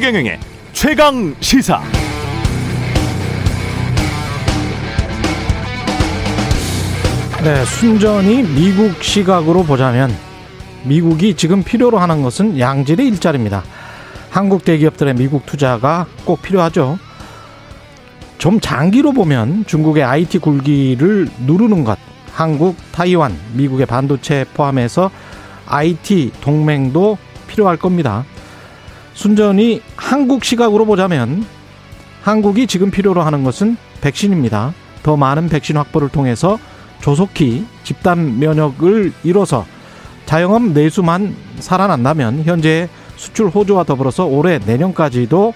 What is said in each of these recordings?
최경영의 최강 시사. 네, 순전히 미국 시각으로 보자면 미국이 지금 필요로 하는 것은 양질의 일자리입니다. 한국 대기업들의 미국 투자가 꼭 필요하죠. 좀 장기로 보면 중국의 IT 굴기를 누르는 것, 한국, 타이완, 미국의 반도체 포함해서 IT 동맹도 필요할 겁니다. 순전히 한국 시각으로 보자면 한국이 지금 필요로 하는 것은 백신입니다. 더 많은 백신 확보를 통해서 조속히 집단 면역을 이뤄서 자영업 내수만 살아난다면 현재 수출 호조와 더불어서 올해 내년까지도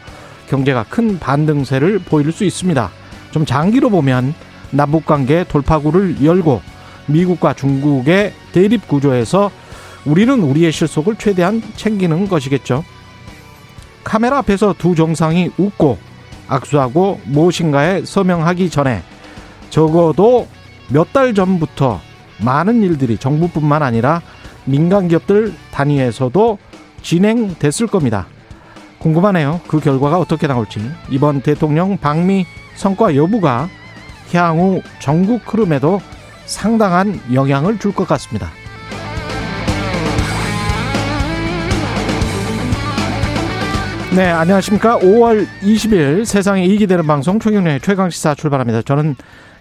경제가 큰 반등세를 보일 수 있습니다. 좀 장기로 보면 남북관계 돌파구를 열고 미국과 중국의 대립 구조에서 우리는 우리의 실속을 최대한 챙기는 것이겠죠. 카메라 앞에서 두 정상이 웃고 악수하고 무엇인가에 서명하기 전에 적어도 몇 달 전부터 많은 일들이 정부뿐만 아니라 민간기업들 단위에서도 진행됐을 겁니다. 궁금하네요. 그 결과가 어떻게 나올지. 이번 대통령 방미 성과 여부가 향후 전국 흐름에도 상당한 영향을 줄 것 같습니다. 네, 안녕하십니까. 5월 20일 세상에 이익이 되는 방송 최경영의 최강시사 출발합니다. 저는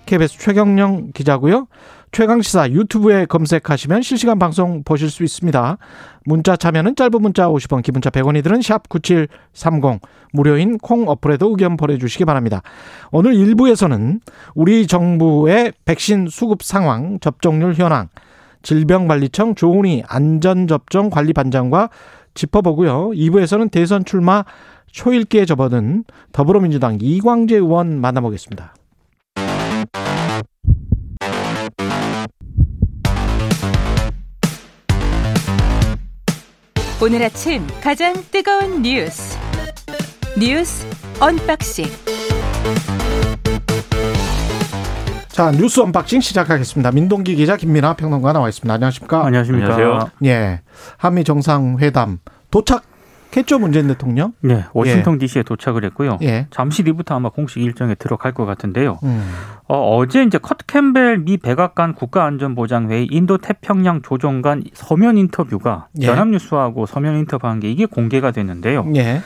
KBS 최경영 기자고요. 최강시사 유튜브에 검색하시면 실시간 방송 보실 수 있습니다. 문자 참여는 짧은 문자 50원, 기본자 100원이 드는 샵 9730 무료인 콩 어플에도 의견 보내주시기 바랍니다. 오늘 1부에서는 우리 정부의 백신 수급 상황, 접종률 현황, 질병관리청 조은희 안전접종관리반장과 짚어보고요. 2부에서는 대선 출마 초읽기에 접어든 더불어민주당 이광재 의원 만나보겠습니다. 오늘 아침 가장 뜨거운 뉴스 언박싱. 자, 뉴스 언박싱 시작하겠습니다. 민동기 기자, 김민아 평론가 나와 있습니다. 안녕하십니까? 안녕하십니까? 안녕하세요. 예, 한미 정상회담 도착했죠, 문재인 대통령? 네, 워싱턴 D.C.에 도착을 했고요. 예. 잠시 뒤부터 아마 공식 일정에 들어갈 것 같은데요. 어제 이제 커트 캠벨 미 백악관 국가안전보장회의 인도태평양 조정관 서면 인터뷰가 연합뉴스하고 서면 인터뷰한 게 이게 공개가 됐는데요. 예.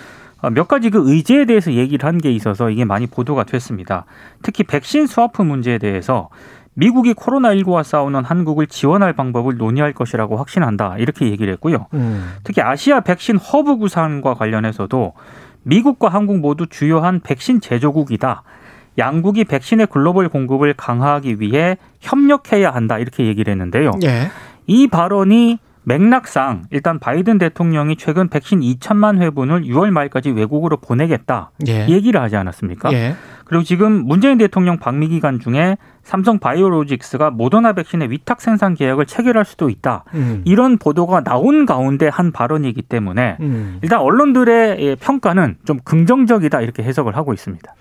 몇 가지 그 의제에 대해서 얘기를 한 게 있어서 이게 많이 보도가 됐습니다. 특히 백신 스와프 문제에 대해서 미국이 코로나19와 싸우는 한국을 지원할 방법을 논의할 것이라고 확신한다, 이렇게 얘기를 했고요. 특히 아시아 백신 허브 구상과 관련해서도 미국과 한국 모두 주요한 백신 제조국이다. 양국이 백신의 글로벌 공급을 강화하기 위해 협력해야 한다, 이렇게 얘기를 했는데요. 예. 이 발언이 맥락상 일단 바이든 대통령이 최근 백신 2천만 회분을 6월 말까지 외국으로 보내겠다, 예, 얘기를 하지 않았습니까? 예. 그리고 지금 문재인 대통령 방미 기간 중에 삼성 바이오로직스가 모더나 백신의 위탁 생산 계약을 체결할 수도 있다. 이런 보도가 나온 가운데 한 발언이기 때문에 일단 언론들의 평가는 좀 긍정적이다, 이렇게 해석을 하고 있습니다.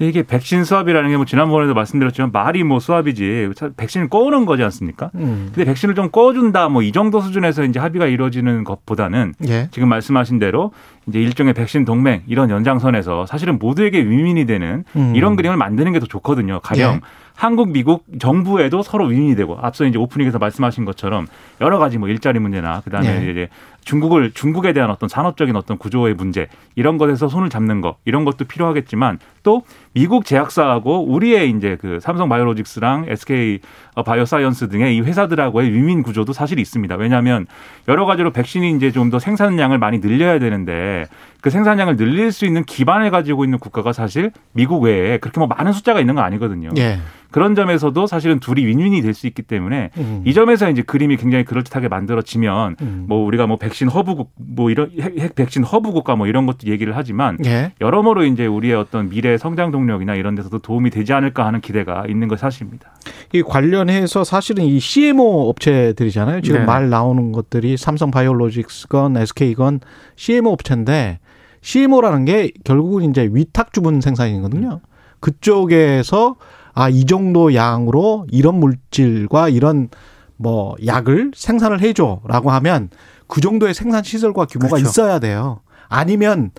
이게 백신 수합이라는 게 뭐 지난번에도 말씀드렸지만 말이 뭐 수합이지 백신을 꺼오는 거지 않습니까? 근데 백신을 좀 꺼준다 뭐 이 정도 수준에서 이제 합의가 이루어지는 것보다는, 예, 지금 말씀하신 대로 이제 일종의 백신 동맹 이런 연장선에서 사실은 모두에게 윈윈이 되는 이런 그림을 만드는 게 더 좋거든요. 가령, 예, 한국, 미국 정부에도 서로 윈윈이 되고 앞서 이제 오프닝에서 말씀하신 것처럼 여러 가지 뭐 일자리 문제나 그다음에, 예, 이제 중국에 대한 어떤 산업적인 어떤 구조의 문제 이런 것에서 손을 잡는 것 이런 것도 필요하겠지만 또 미국 제약사하고 우리의 이제 그 삼성 바이오로직스랑 SK 바이오사이언스 등의 이 회사들하고의 윈윈 구조도 사실 있습니다. 왜냐하면 여러 가지로 백신이 이제 좀 더 생산량을 많이 늘려야 되는데 그 생산량을 늘릴 수 있는 기반을 가지고 있는 국가가 사실 미국 외에 그렇게 뭐 많은 숫자가 있는 건 아니거든요. 예. 그런 점에서도 사실은 둘이 윈윈이 될 수 있기 때문에 이 점에서 이제 그림이 굉장히 그럴듯하게 만들어지면 뭐 우리가 뭐 백신 허브국 뭐 이런 백신 허브국가 뭐 이런 것도 얘기를 하지만, 예, 여러모로 이제 우리의 어떤 미래의 성장 동력이나 이런 데서도 도움이 되지 않을까 하는 기대가 있는 것 사실입니다. 이 관련해서 사실은 이 CMO 업체들이잖아요. 지금, 네, 말 나오는 것들이 삼성 바이오로직스건 SK건 CMO 업체인데 CMO라는 게 결국은 이제 위탁 주문 생산이거든요. 그쪽에서 아, 이 정도 양으로 이런 물질과 이런 뭐 약을 생산을 해줘라고 하면 그 정도의 생산 시설과 규모가, 그렇죠, 있어야 돼요. 아니면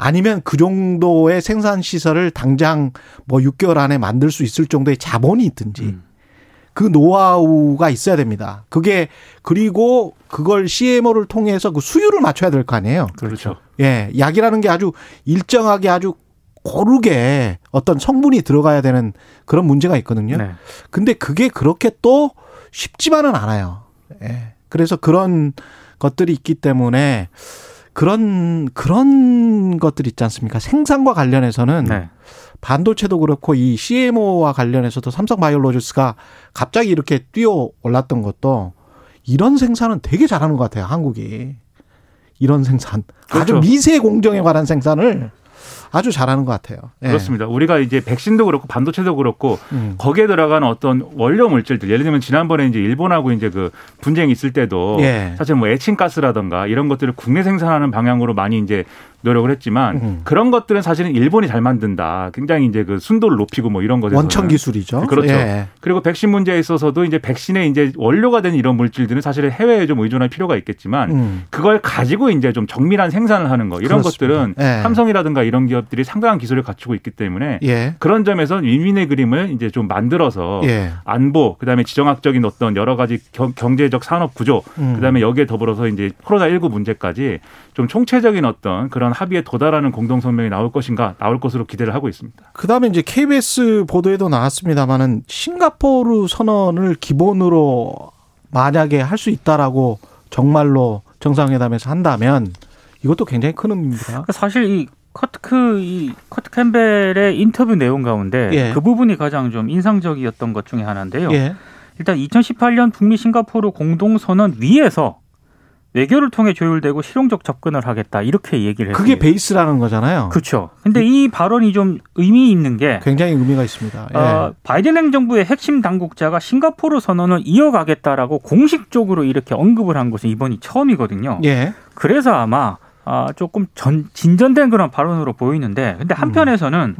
아니면 그 정도의 생산시설을 당장 뭐 6개월 안에 만들 수 있을 정도의 자본이 있든지 그 노하우가 있어야 됩니다. 그게 그리고 그걸 CMO를 통해서 그 수율을 맞춰야 될 거 아니에요. 그렇죠. 예, 약이라는 게 아주 일정하게 아주 고르게 어떤 성분이 들어가야 되는 그런 문제가 있거든요. 네. 근데 그게 그렇게 또 쉽지만은 않아요. 예. 그래서 그런 것들이 있기 때문에 그런 것들 있지 않습니까? 생산과 관련해서는 네. 반도체도 그렇고 이 CMO와 관련해서도 삼성 바이오로직스가 갑자기 이렇게 뛰어 올랐던 것도 이런 생산은 되게 잘하는 것 같아요. 한국이. 이런 생산. 그렇죠. 아주 미세 공정에 관한 생산을 아주 잘하는 것 같아요. 예. 그렇습니다. 우리가 이제 백신도 그렇고 반도체도 그렇고 거기에 들어가는 어떤 원료 물질들, 예를 들면 지난번에 이제 일본하고 이제 그 분쟁이 있을 때도 예. 사실 뭐 에칭가스라든가 이런 것들을 국내 생산하는 방향으로 많이 이제 노력을 했지만 그런 것들은 사실은 일본이 잘 만든다. 굉장히 이제 그 순도를 높이고 뭐 이런 것에서 원천 기술이죠. 그렇죠. 예. 그리고 백신 문제에 있어서도 이제 백신의 이제 원료가 된 이런 물질들은 사실 해외에 좀 의존할 필요가 있겠지만 그걸 가지고 이제 좀 정밀한 생산을 하는 거 이런 그렇습니다. 것들은 예. 삼성이라든가 이런 기업들이 상당한 기술을 갖추고 있기 때문에 예. 그런 점에서 윈윈의 그림을 이제 좀 만들어서 예. 안보, 그다음에 지정학적인 어떤 여러 가지 경제적 산업 구조, 그다음에 여기에 더불어서 이제 코로나19 문제까지 좀 총체적인 어떤 그런 합의에 도달하는 공동성명이 나올 것인가 나올 것으로 기대를 하고 있습니다. 그다음에 이제 KBS 보도에도 나왔습니다만은 싱가포르 선언을 기본으로 만약에 할 수 있다라고 정말로 정상회담에서 한다면 이것도 굉장히 큰 의미입니다. 사실 이 커트 캠벨의 인터뷰 내용 가운데 예. 그 부분이 가장 좀 인상적이었던 것 중에 하나인데요. 예. 일단 2018년 북미 싱가포르 공동선언 위에서 외교를 통해 조율되고 실용적 접근을 하겠다 이렇게 얘기를 했어요. 그게 베이스라는 거잖아요. 그렇죠. 그런데 이 발언이 좀 의미 있는 게 굉장히 의미가 있습니다. 예. 바이든 행정부의 핵심 당국자가 싱가포르 선언을 이어가겠다라고 공식적으로 이렇게 언급을 한 것은 이번이 처음이거든요. 예. 그래서 아마 조금 진전된 그런 발언으로 보이는데, 근데 한편에서는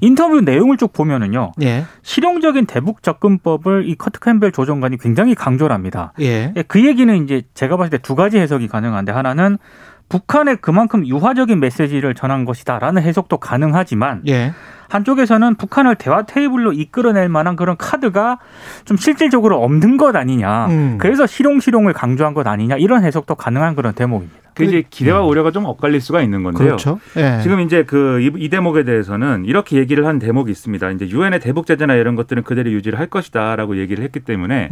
인터뷰 내용을 쭉 보면은요, 예. 실용적인 대북 접근법을 이 커트 캠벨 조정관이 굉장히 강조를 합니다. 예. 그 얘기는 이제 제가 봤을 때 두 가지 해석이 가능한데, 하나는 북한에 그만큼 유화적인 메시지를 전한 것이다라는 해석도 가능하지만, 예. 한쪽에서는 북한을 대화 테이블로 이끌어낼 만한 그런 카드가 좀 실질적으로 없는 것 아니냐. 그래서 실용을 강조한 것 아니냐. 이런 해석도 가능한 그런 대목입니다. 그 이제 기대와 우려가 좀 엇갈릴 수가 있는 건데요. 그렇죠. 예. 지금 이제 이 대목에 대해서는 이렇게 얘기를 한 대목이 있습니다. 이제 유엔의 대북 제재나 이런 것들은 그대로 유지를 할 것이다라고 얘기를 했기 때문에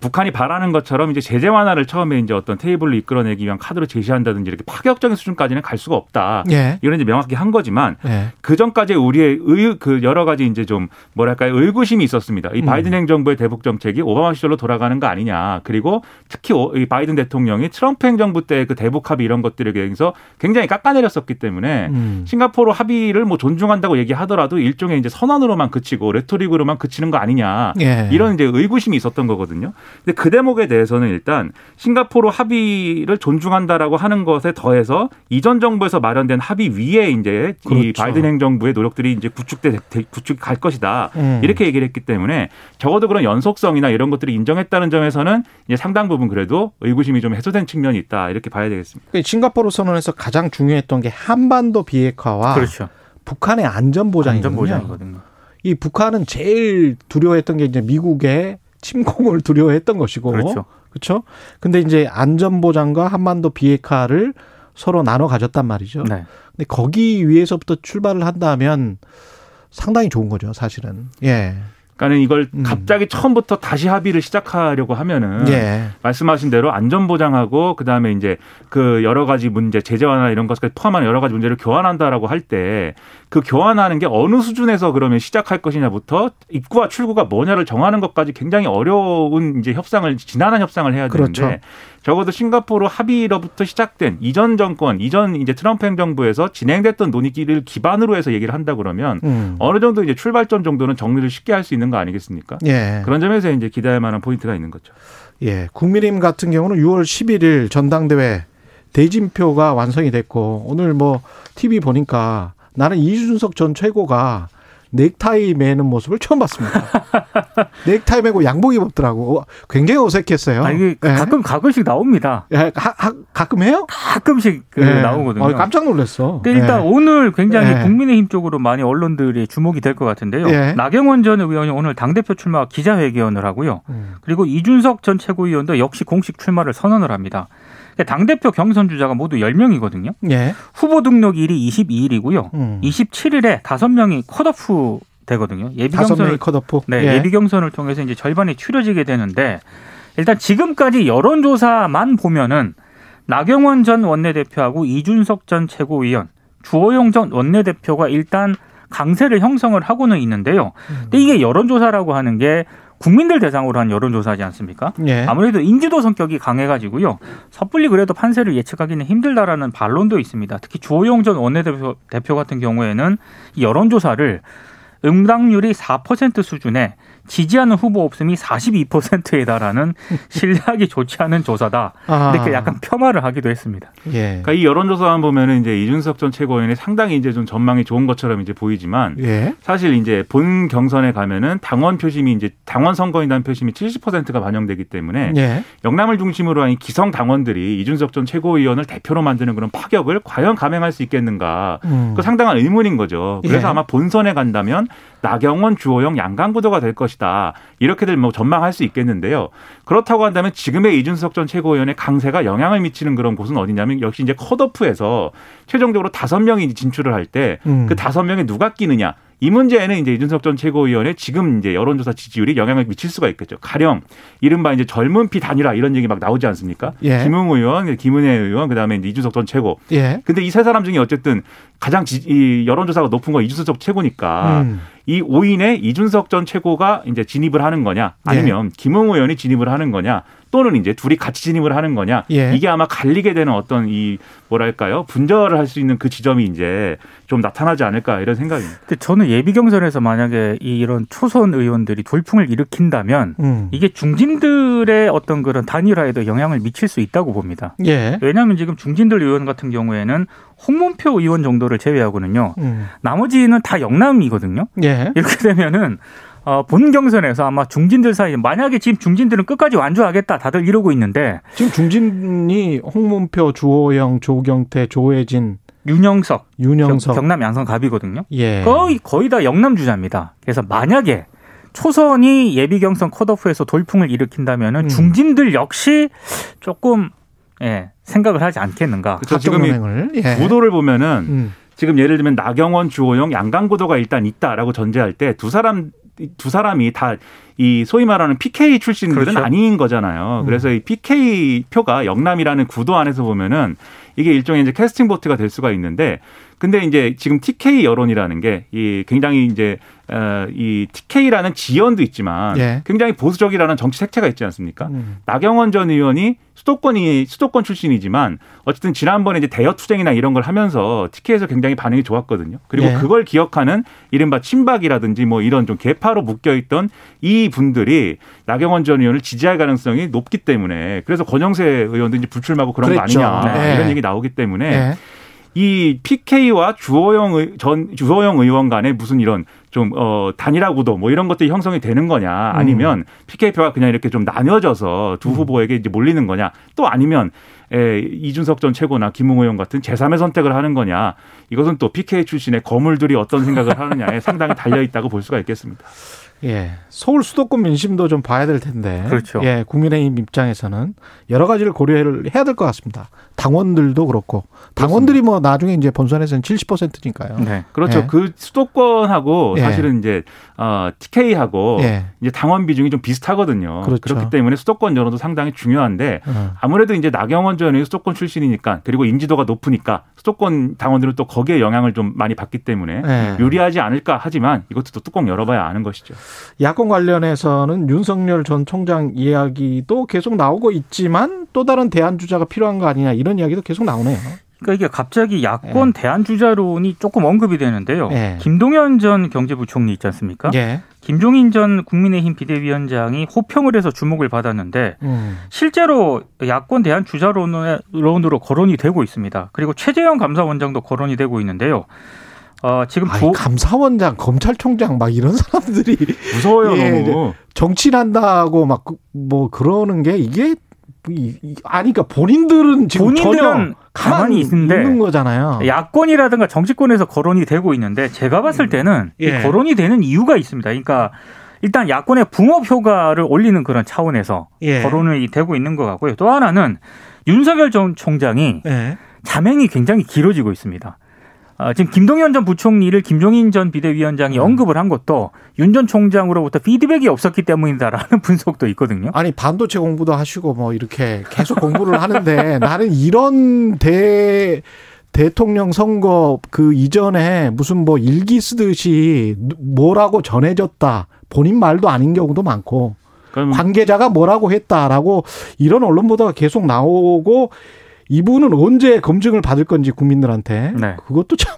북한이 바라는 것처럼 이제 제재 완화를 처음에 이제 어떤 테이블로 이끌어내기 위한 카드로 제시한다든지 이렇게 파격적인 수준까지는 갈 수가 없다. 예. 이런 이제 명확히 한 거지만 예. 그 전까지 우리의 그 여러 가지 이제 좀 뭐랄까요 의구심이 있었습니다. 이 바이든 행정부의 대북 정책이 오바마 시절로 돌아가는 거 아니냐. 그리고 특히 이 바이든 대통령이 트럼프 행정부 때 그 대북 합의 이런 것들에 대해서 굉장히 깎아내렸었기 때문에 싱가포르 합의를 뭐 존중한다고 얘기하더라도 일종의 이제 선언으로만 그치고 레토릭으로만 그치는 거 아니냐. 예. 이런 이제 의구심이 있었던 거거든요. 근데 그 대목에 대해서는 일단 싱가포르 합의를 존중한다라고 하는 것에 더해서 이전 정부에서 마련된 합의 위에 이제 그렇죠. 이 바이든 행정부의 노력들이 이제 구축할 것이다. 이렇게 얘기를 했기 때문에 적어도 그런 연속성이나 이런 것들을 인정했다는 점에서는 이제 상당 부분 그래도 의구심이 좀 해소된 측면이 있다. 이렇게 봐야 되겠습니다. 싱가포르 선언에서 가장 중요했던 게 한반도 비핵화와 그렇죠. 북한의 안전보장이거든요. 이 북한은 제일 두려워했던 게 이제 미국의 침공을 두려워했던 것이고. 그렇죠. 그렇죠. 근데 이제 안전보장과 한반도 비핵화를 서로 나눠 가졌단 말이죠. 네. 근데 거기 위에서부터 출발을 한다면 상당히 좋은 거죠, 사실은. 예. 그러니까는 이걸 갑자기 처음부터 다시 합의를 시작하려고 하면은 예. 말씀하신 대로 안전 보장하고 그다음에 이제 그 여러 가지 문제 제재 완화 이런 것까지 포함한 여러 가지 문제를 교환한다라고 할 때 그 교환하는 게 어느 수준에서 그러면 시작할 것이냐부터 입구와 출구가 뭐냐를 정하는 것까지 굉장히 어려운 이제 지난한 협상을 해야 되는데 그렇죠. 적어도 싱가포르 합의로부터 시작된 이전 정권, 이전 이제 트럼프 행정부에서 진행됐던 논의를 기반으로 해서 얘기를 한다 그러면 어느 정도 이제 출발점 정도는 정리를 쉽게 할 수 있는 거 아니겠습니까? 예. 그런 점에서 이제 기대할 만한 포인트가 있는 거죠. 예. 국민의힘 같은 경우는 6월 11일 전당대회 대진표가 완성이 됐고 오늘 뭐 TV 보니까 나는 이준석 전 최고가 넥타이 매는 모습을 처음 봤습니다. 넥타이 매고 양복 입었더라고. 굉장히 어색했어요. 아, 이게 네. 가끔씩 나옵니다. 예, 가끔 해요? 가끔씩 예. 나오거든요. 깜짝 놀랐어. 근데 일단 예. 오늘 굉장히 예. 국민의힘 쪽으로 많이 언론들이 주목이 될 것 같은데요. 예. 나경원 전 의원이 오늘 당대표 출마 기자회견을 하고요. 그리고 이준석 전 최고위원도 역시 공식 출마를 선언을 합니다. 당대표 경선 주자가 모두 10명이거든요. 예. 후보 등록일이 22일이고요. 27일에 5명이 컷오프 되거든요. 예비 경선을 컷오프. 네, 예. 예비 경선을 통해서 이제 절반이 치러지게 되는데 일단 지금까지 여론조사만 보면은 나경원 전 원내대표하고 이준석 전 최고위원, 주호영 전 원내대표가 일단 강세를 형성을 하고는 있는데요. 근데 이게 여론조사라고 하는 게 국민들 대상으로 한 여론조사지 않습니까? 예. 아무래도 인지도 성격이 강해가지고요. 섣불리 그래도 판세를 예측하기는 힘들다라는 반론도 있습니다. 특히 주호영 전 원내대표 같은 경우에는 이 여론조사를 응답률이 4% 수준에 지지하는 후보 없음이 42%에 달하는 신뢰하기 좋지 않은 조사다. 이렇게 약간 폄하를 하기도 했습니다. 예. 그러니까 이 여론조사만 보면은 이제 이준석 전 최고위원이 상당히 이제 좀 전망이 좋은 것처럼 이제 보이지만 예. 사실 이제 본 경선에 가면은 당원 표심이 이제 당원 선거인단 표심이 70%가 반영되기 때문에 예. 영남을 중심으로 한 기성 당원들이 이준석 전 최고위원을 대표로 만드는 그런 파격을 과연 감행할 수 있겠는가? 그 상당한 의문인 거죠. 그래서 예. 아마 본선에 간다면 나경원, 주호영 양강구도가 될 것이다. 이렇게들 뭐 전망할 수 있겠는데요. 그렇다고 한다면 지금의 이준석 전 최고위원의 강세가 영향을 미치는 그런 곳은 어디냐면 역시 이제 컷오프에서 최종적으로 5명이 진출을 할 때 그 5명에 누가 끼느냐. 이 문제에는 이제 이준석 전 최고위원의 지금 이제 여론조사 지지율이 영향을 미칠 수가 있겠죠. 가령 이른바 이제 젊은 피 단일화 이런 얘기 막 나오지 않습니까? 예. 김웅 의원, 김은혜 의원, 그다음에 이제 이준석 전 최고. 예. 근데 이 세 사람 중에 어쨌든 가장 이 여론조사가 높은 건 이준석 최고니까 이 5인에 이준석 전 최고가 이제 진입을 하는 거냐, 아니면 예. 김웅 의원이 진입을 하는 거냐, 또는 이제 둘이 같이 진입을 하는 거냐. 예. 이게 아마 갈리게 되는 어떤 이 뭐랄까요, 분절을 할 수 있는 그 지점이 이제 좀 나타나지 않을까 이런 생각입니다. 근데 저는 예비 경선에서 만약에 이런 초선 의원들이 돌풍을 일으킨다면 이게 중진들의 어떤 그런 단일화에도 영향을 미칠 수 있다고 봅니다. 예. 왜냐하면 지금 중진들 의원 같은 경우에는 홍문표 의원 정도를 제외하고는요. 나머지는 다 영남이거든요. 예. 이렇게 되면은 본 경선에서 아마 중진들 사이에 만약에 지금 중진들은 끝까지 완주하겠다 다들 이러고 있는데 지금 중진이 홍문표, 주호영, 조경태, 조혜진, 윤영석. 경남 양성 갑이거든요. 예. 거의 다 영남 주자입니다. 그래서 만약에 초선이 예비 경선 컷오프에서 돌풍을 일으킨다면 중진들 역시 조금 예, 생각을 하지 않겠는가. 그렇죠. 지금 이 예. 구도를 보면은 지금 예를 들면 나경원, 주호영, 양강구도가 일단 있다라고 전제할 때 두 사람이 다 이 소위 말하는 PK 출신들은 그렇죠. 아닌 거잖아요. 그래서 이 PK 표가 영남이라는 구도 안에서 보면은 이게 일종의 이제 캐스팅 보트가 될 수가 있는데, 근데 이제 지금 TK 여론이라는 게 이 굉장히 이제 이 TK라는 지연도 있지만 예. 굉장히 보수적이라는 정치 색채가 있지 않습니까? 나경원 전 의원이 수도권 출신이지만 어쨌든 지난번에 이제 대여 투쟁이나 이런 걸 하면서 TK에서 굉장히 반응이 좋았거든요. 그리고 예. 그걸 기억하는 이른바 친박이라든지 뭐 이런 좀 개파로 묶여 있던 이 분들이 나경원 전 의원을 지지할 가능성이 높기 때문에 그래서 권영세 의원도 이제 불출마하고 그런 그랬죠. 거 아니냐 예. 이런 얘기 나오기 때문에. 예. 이 PK와 주호영 의원 간에 무슨 이런 좀 단일화 구도 뭐 이런 것들이 형성이 되는 거냐 아니면 PK표가 그냥 이렇게 좀 나뉘어져서 두 후보에게 이제 몰리는 거냐 또 아니면 이준석 전 최고나 김웅 의원 같은 제3의 선택을 하는 거냐 이것은 또 PK 출신의 거물들이 어떤 생각을 하느냐에 상당히 달려있다고 볼 수가 있겠습니다. 예, 서울 수도권 민심도 좀 봐야 될 텐데 그렇죠. 예, 국민의힘 입장에서는 여러 가지를 고려를 해야 될 것 같습니다. 당원들도 그렇고 당원들이 그렇습니다. 뭐 나중에 이제 본선에서는 70%니까요. 네, 그렇죠. 예. 그 수도권하고 예. 사실은 이제 TK하고 예. 이제 당원 비중이 좀 비슷하거든요. 그렇죠. 그렇기 때문에 수도권 여론도 상당히 중요한데 아무래도 이제 나경원 전 의원이 수도권 출신이니까 그리고 인지도가 높으니까 수도권 당원들은 또 거기에 영향을 좀 많이 받기 때문에 예. 유리하지 않을까 하지만 이것도 또 뚜껑 열어봐야 아는 것이죠. 야권 관련해서는 윤석열 전 총장 이야기도 계속 나오고 있지만 또 다른 대안 주자가 필요한 거 아니냐 이런 이야기도 계속 나오네요. 그러니까 이게 갑자기 야권 예. 대안 주자론이 조금 언급이 되는데요. 예. 김동연 전 경제부총리 있지 않습니까? 예. 김종인 전 국민의힘 비대위원장이 호평을 해서 주목을 받았는데 실제로 야권 대안 주자론으로 거론이 되고 있습니다. 그리고 최재형 감사원장도 거론이 되고 있는데요. 지금 감사원장, 검찰총장 막 이런 사람들이 무서워요. 예, 너무 정치한다고 막 뭐 그러는 게 이게 아니 그러니까 본인들은 지금 전혀 가만히 있는 거잖아요. 야권이라든가 정치권에서 거론이 되고 있는데 제가 봤을 때는 예. 이 거론이 되는 이유가 있습니다. 그러니까 일단 야권의 붕업 효과를 올리는 그런 차원에서 예. 거론이 되고 있는 것 같고요. 또 하나는 윤석열 전 총장이 예. 자맹이 굉장히 길어지고 있습니다. 지금 김동연 전 부총리를 김종인 전 비대위원장이 언급을 한 것도 윤 전 총장으로부터 피드백이 없었기 때문이다라는 분석도 있거든요. 아니 반도체 공부도 하시고 뭐 이렇게 계속 공부를 하는데 나는 이런 대통령 선거 그 이전에 무슨 뭐 일기 쓰듯이 뭐라고 전해졌다. 본인 말도 아닌 경우도 많고 관계자가 뭐라고 했다라고 이런 언론 보도가 계속 나오고 이분은 언제 검증을 받을 건지 국민들한테 네. 그것도 참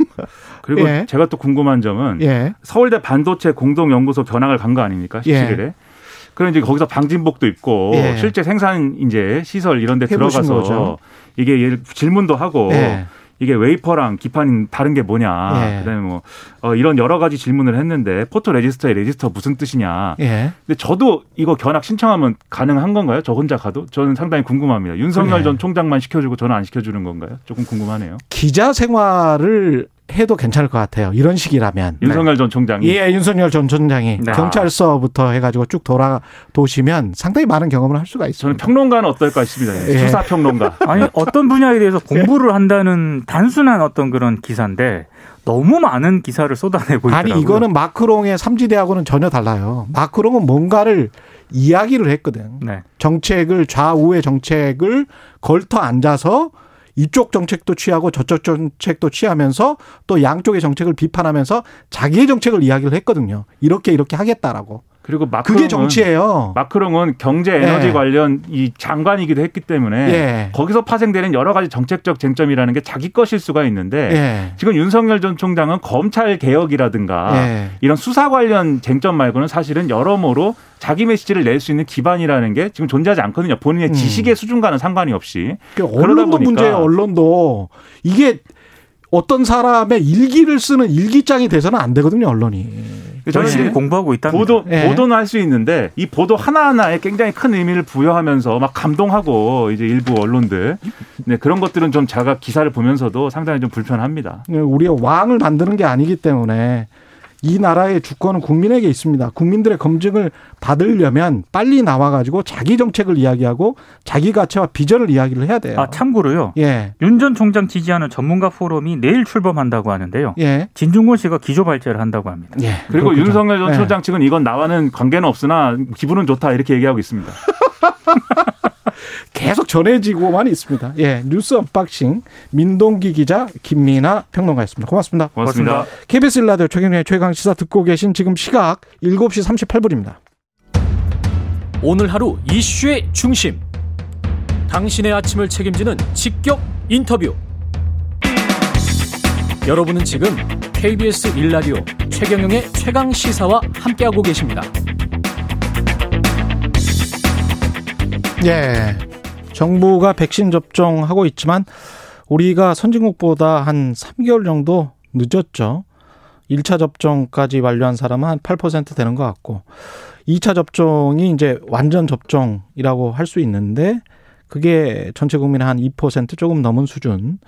그리고 예. 제가 또 궁금한 점은 예. 서울대 반도체 공동연구소 견학을 간 거 아닙니까 17일에 예. 그럼 이제 거기서 방진복도 입고 예. 실제 생산 이제 시설 이런 데 들어가서 거죠. 이게 질문도 하고 예. 이게 웨이퍼랑 기판이 다른 게 뭐냐 예. 그다음에 뭐 이런 여러 가지 질문을 했는데 포토레지스터의 레지스터 무슨 뜻이냐. 예. 근데 저도 이거 견학 신청하면 가능한 건가요? 저 혼자 가도? 저는 상당히 궁금합니다. 윤석열 예. 전 총장만 시켜주고 저는 안 시켜주는 건가요? 조금 궁금하네요. 기자 생활을 해도 괜찮을 것 같아요. 이런 식이라면. 윤석열 네. 전 총장이. 예, 윤석열 전 총장이. 네. 경찰서부터 해가지고 쭉 돌아도시면 상당히 많은 경험을 할 수가 있습니다. 저는 평론가는 어떨까 싶습니다. 예. 수사평론가. 아니, 어떤 분야에 대해서 공부를 한다는 단순한 어떤 그런 기사인데 너무 많은 기사를 쏟아내고 있더라고요. 아니, 이거는 마크롱의 삼지대하고는 전혀 달라요. 마크롱은 뭔가를 이야기를 했거든. 네. 정책을, 좌우의 정책을 걸터 앉아서 이쪽 정책도 취하고 저쪽 정책도 취하면서 또 양쪽의 정책을 비판하면서 자기의 정책을 이야기를 했거든요. 이렇게 하겠다라고. 그리고 마크롱은 그게 정치예요. 마크롱은 경제 에너지 예. 관련 이 장관이기도 했기 때문에 예. 거기서 파생되는 여러 가지 정책적 쟁점이라는 게 자기 것일 수가 있는데 예. 지금 윤석열 전 총장은 검찰 개혁이라든가 예. 이런 수사 관련 쟁점 말고는 사실은 여러모로 자기 메시지를 낼 수 있는 기반이라는 게 지금 존재하지 않거든요. 본인의 지식의 수준과는 상관이 없이. 그러니까 언론도 문제예요. 언론도. 이게 어떤 사람의 일기를 쓰는 일기장이 돼서는 안 되거든요. 언론이. 저는 공부하고 있답니다. 보도는 할 수 있는데 이 보도 하나하나에 굉장히 큰 의미를 부여하면서 막 감동하고 이제 일부 언론들 네, 그런 것들은 좀 제가 기사를 보면서도 상당히 좀 불편합니다. 우리가 왕을 만드는 게 아니기 때문에 이 나라의 주권은 국민에게 있습니다. 국민들의 검증을 받으려면 빨리 나와가지고 자기 정책을 이야기하고 자기 가치와 비전을 이야기를 해야 돼요. 아 참고로요. 예. 윤 전 총장 지지하는 전문가 포럼이 내일 출범한다고 하는데요. 예. 진중권 씨가 기조 발제를 한다고 합니다. 예. 그리고 그렇군요. 윤석열 전 총장 측은 이건 나와는 관계는 없으나 기분은 좋다 이렇게 얘기하고 있습니다. 계속 전해지고만 있습니다. 예, 뉴스 언박싱 민동기 기자 김민아 평론가였습니다. 고맙습니다. 고맙습니다. KBS 1라디오 최경영의 최강시사 듣고 계신 지금 시각 7시 38분입니다. 오늘 하루 이슈의 중심. 당신의 아침을 책임지는 직격 인터뷰. 여러분은 지금 KBS 1라디오 최경영의 최강시사와 함께하고 계십니다. 예, 정부가 백신 접종하고 있지만 우리가 선진국보다 한 3개월 정도 늦었죠. 1차 접종까지 완료한 사람은 한 8% 되는 것 같고 2차 접종이 이제 완전 접종이라고 할 수 있는데 그게 전체 국민의 한 2% 조금 넘은 수준.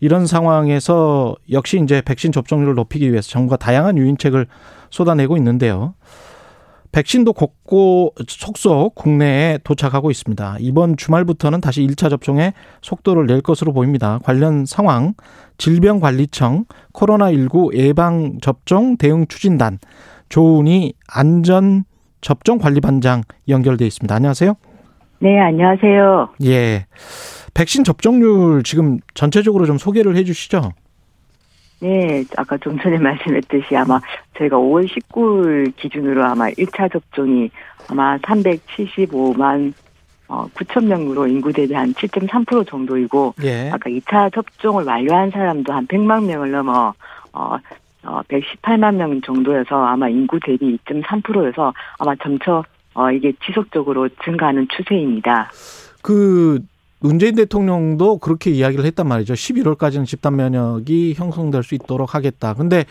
이런 상황에서 역시 이제 백신 접종률을 높이기 위해서 정부가 다양한 유인책을 쏟아내고 있는데요. 백신도 곧고 속속 국내에 도착하고 있습니다. 이번 주말부터는 다시 1차 접종에 속도를 낼 것으로 보입니다. 관련 상황 질병관리청 코로나19 예방접종 대응추진단 조은희 안전접종관리반장 연결돼 있습니다. 안녕하세요. 네, 안녕하세요. 예, 백신 접종률 지금 전체적으로 좀 소개를 해 주시죠. 네, 아까 좀 전에 말씀했듯이 아마 저희가 5월 19일 기준으로 아마 1차 접종이 아마 375만 9천 명으로 인구 대비 한 7.3% 정도이고 예. 아까 2차 접종을 완료한 사람도 한 100만 명을 넘어 118만 명 정도여서 아마 인구 대비 2.3%여서 아마 점차 이게 지속적으로 증가하는 추세입니다. 그 문재인 대통령도 그렇게 이야기를 했단 말이죠. 11월까지는 집단 면역이 형성될 수 있도록 하겠다. 근데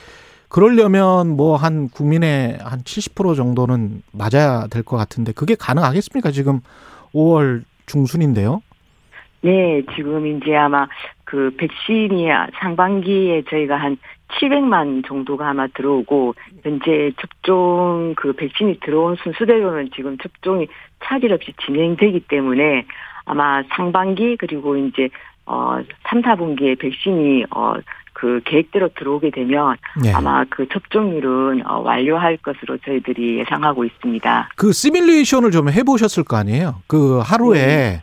그러려면 뭐 한 국민의 한 70% 정도는 맞아야 될 것 같은데 그게 가능하겠습니까? 지금 5월 중순인데요. 네, 지금 이제 아마 그 백신이 상반기에 저희가 한 700만 정도가 아마 들어오고 현재 접종 그 백신이 들어온 순수대로는 지금 접종이 차질 없이 진행되기 때문에 아마 상반기 그리고 이제 3, 4분기에 백신이 그 계획대로 들어오게 되면 네. 아마 그 접종률은 완료할 것으로 저희들이 예상하고 있습니다. 그 시뮬레이션을 좀 해보셨을 거 아니에요? 그 하루에 네.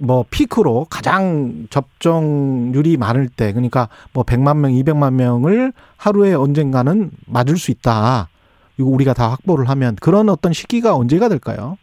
뭐 피크로 가장 접종률이 많을 때 그러니까 뭐 100만 명, 200만 명을 하루에 언젠가는 맞을 수 있다. 이거 우리가 다 확보를 하면 그런 어떤 시기가 언제가 될까요?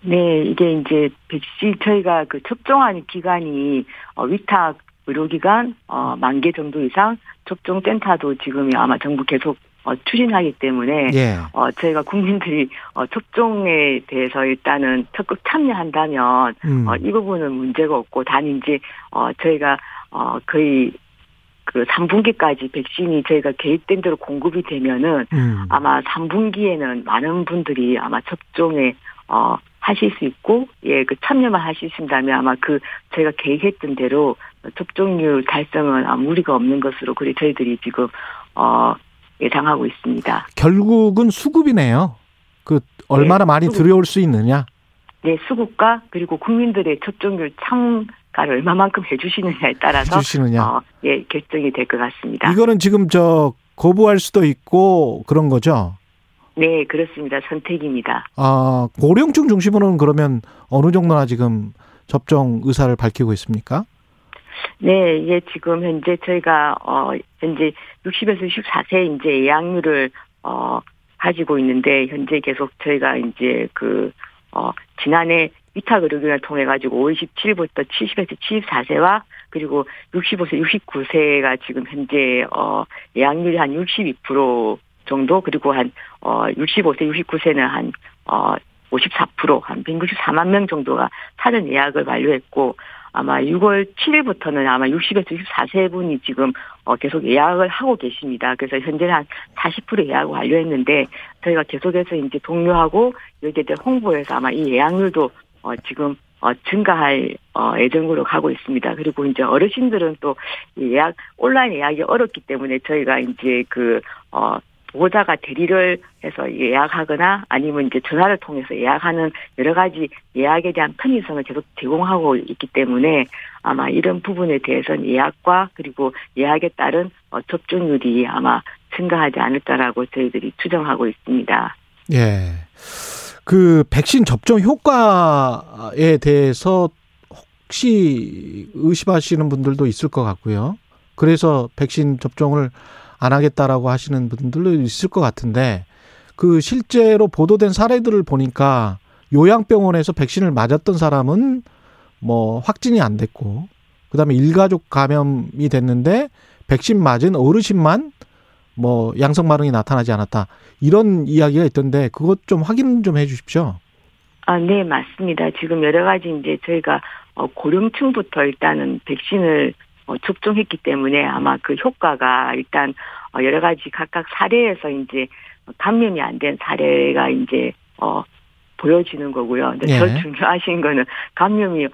네, 이게 이제 백신 저희가 그 접종하는 기간이 위탁 의료기관 만 개 정도 이상 접종센터도 지금 아마 정부 계속 추진하기 때문에 예. 저희가 국민들이 접종에 대해서 일단은 적극 참여한다면 이 부분은 문제가 없고 단 이제 저희가 거의 그 3분기까지 백신이 저희가 계획된 대로 공급이 되면은 아마 3분기에는 많은 분들이 아마 접종에 하실 수 있고 예 그 참여만 하신다면 아마 그 저희가 계획했던 대로 접종률 달성은 아무 무리가 없는 것으로 그리 저희들이 지금 예상하고 있습니다. 결국은 수급이네요. 그 얼마나 네, 많이 수급. 들여올 수 있느냐. 네, 수급과 그리고 국민들의 접종률 참가를 얼마만큼 해주시느냐에 따라서 예 결정이 될 것 같습니다. 이거는 지금 저 거부할 수도 있고 그런 거죠. 네, 그렇습니다. 선택입니다. 아, 고령층 중심으로는 그러면 어느 정도나 지금 접종 의사를 밝히고 있습니까? 네, 이게 지금 현재 저희가 현재 60에서 64세 이제 예약률을 가지고 있는데 현재 계속 저희가 이제 그 지난해 위탁 의료기관을 통해 가지고 57부터 70에서 74세와 그리고 65세, 69세가 지금 현재 예약률이 한 62% 정도 그리고 한 65세, 69세는 한 54% 한 194만 명 정도가 사전 예약을 완료했고 아마 6월 7일부터는 아마 60에서 64세 분이 지금 계속 예약을 하고 계십니다. 그래서 현재는 한 40% 예약을 완료했는데 저희가 계속해서 이제 독려하고 여기에 대한 홍보해서 아마 이 예약률도 지금 증가할 예정으로 가고 있습니다. 그리고 이제 어르신들은 또 예약 온라인 예약이 어렵기 때문에 저희가 이제 그 보호자가 대리를 해서 예약하거나 아니면 이제 전화를 통해서 예약하는 여러 가지 예약에 대한 편의성을 계속 제공하고 있기 때문에 아마 이런 부분에 대해서는 예약과 그리고 예약에 따른 접종률이 아마 증가하지 않을까라고 저희들이 추정하고 있습니다. 예. 그 백신 접종 효과에 대해서 혹시 의심하시는 분들도 있을 것 같고요. 그래서 백신 접종을 안 하겠다라고 하시는 분들도 있을 것 같은데 그 실제로 보도된 사례들을 보니까 요양병원에서 백신을 맞았던 사람은 뭐 확진이 안 됐고 그다음에 일가족 감염이 됐는데 백신 맞은 어르신만 뭐 양성 반응이 나타나지 않았다. 이런 이야기가 있던데 그것 좀 확인 좀 해 주십시오. 아, 네, 맞습니다. 지금 여러 가지 이제 저희가 고령층부터 일단은 백신을 접종했기 때문에 아마 그 효과가 일단 여러 가지 각각 사례에서 이제 감염이 안 된 사례가 이제 보여지는 거고요. 근데 예. 더 중요하신 거는 감염이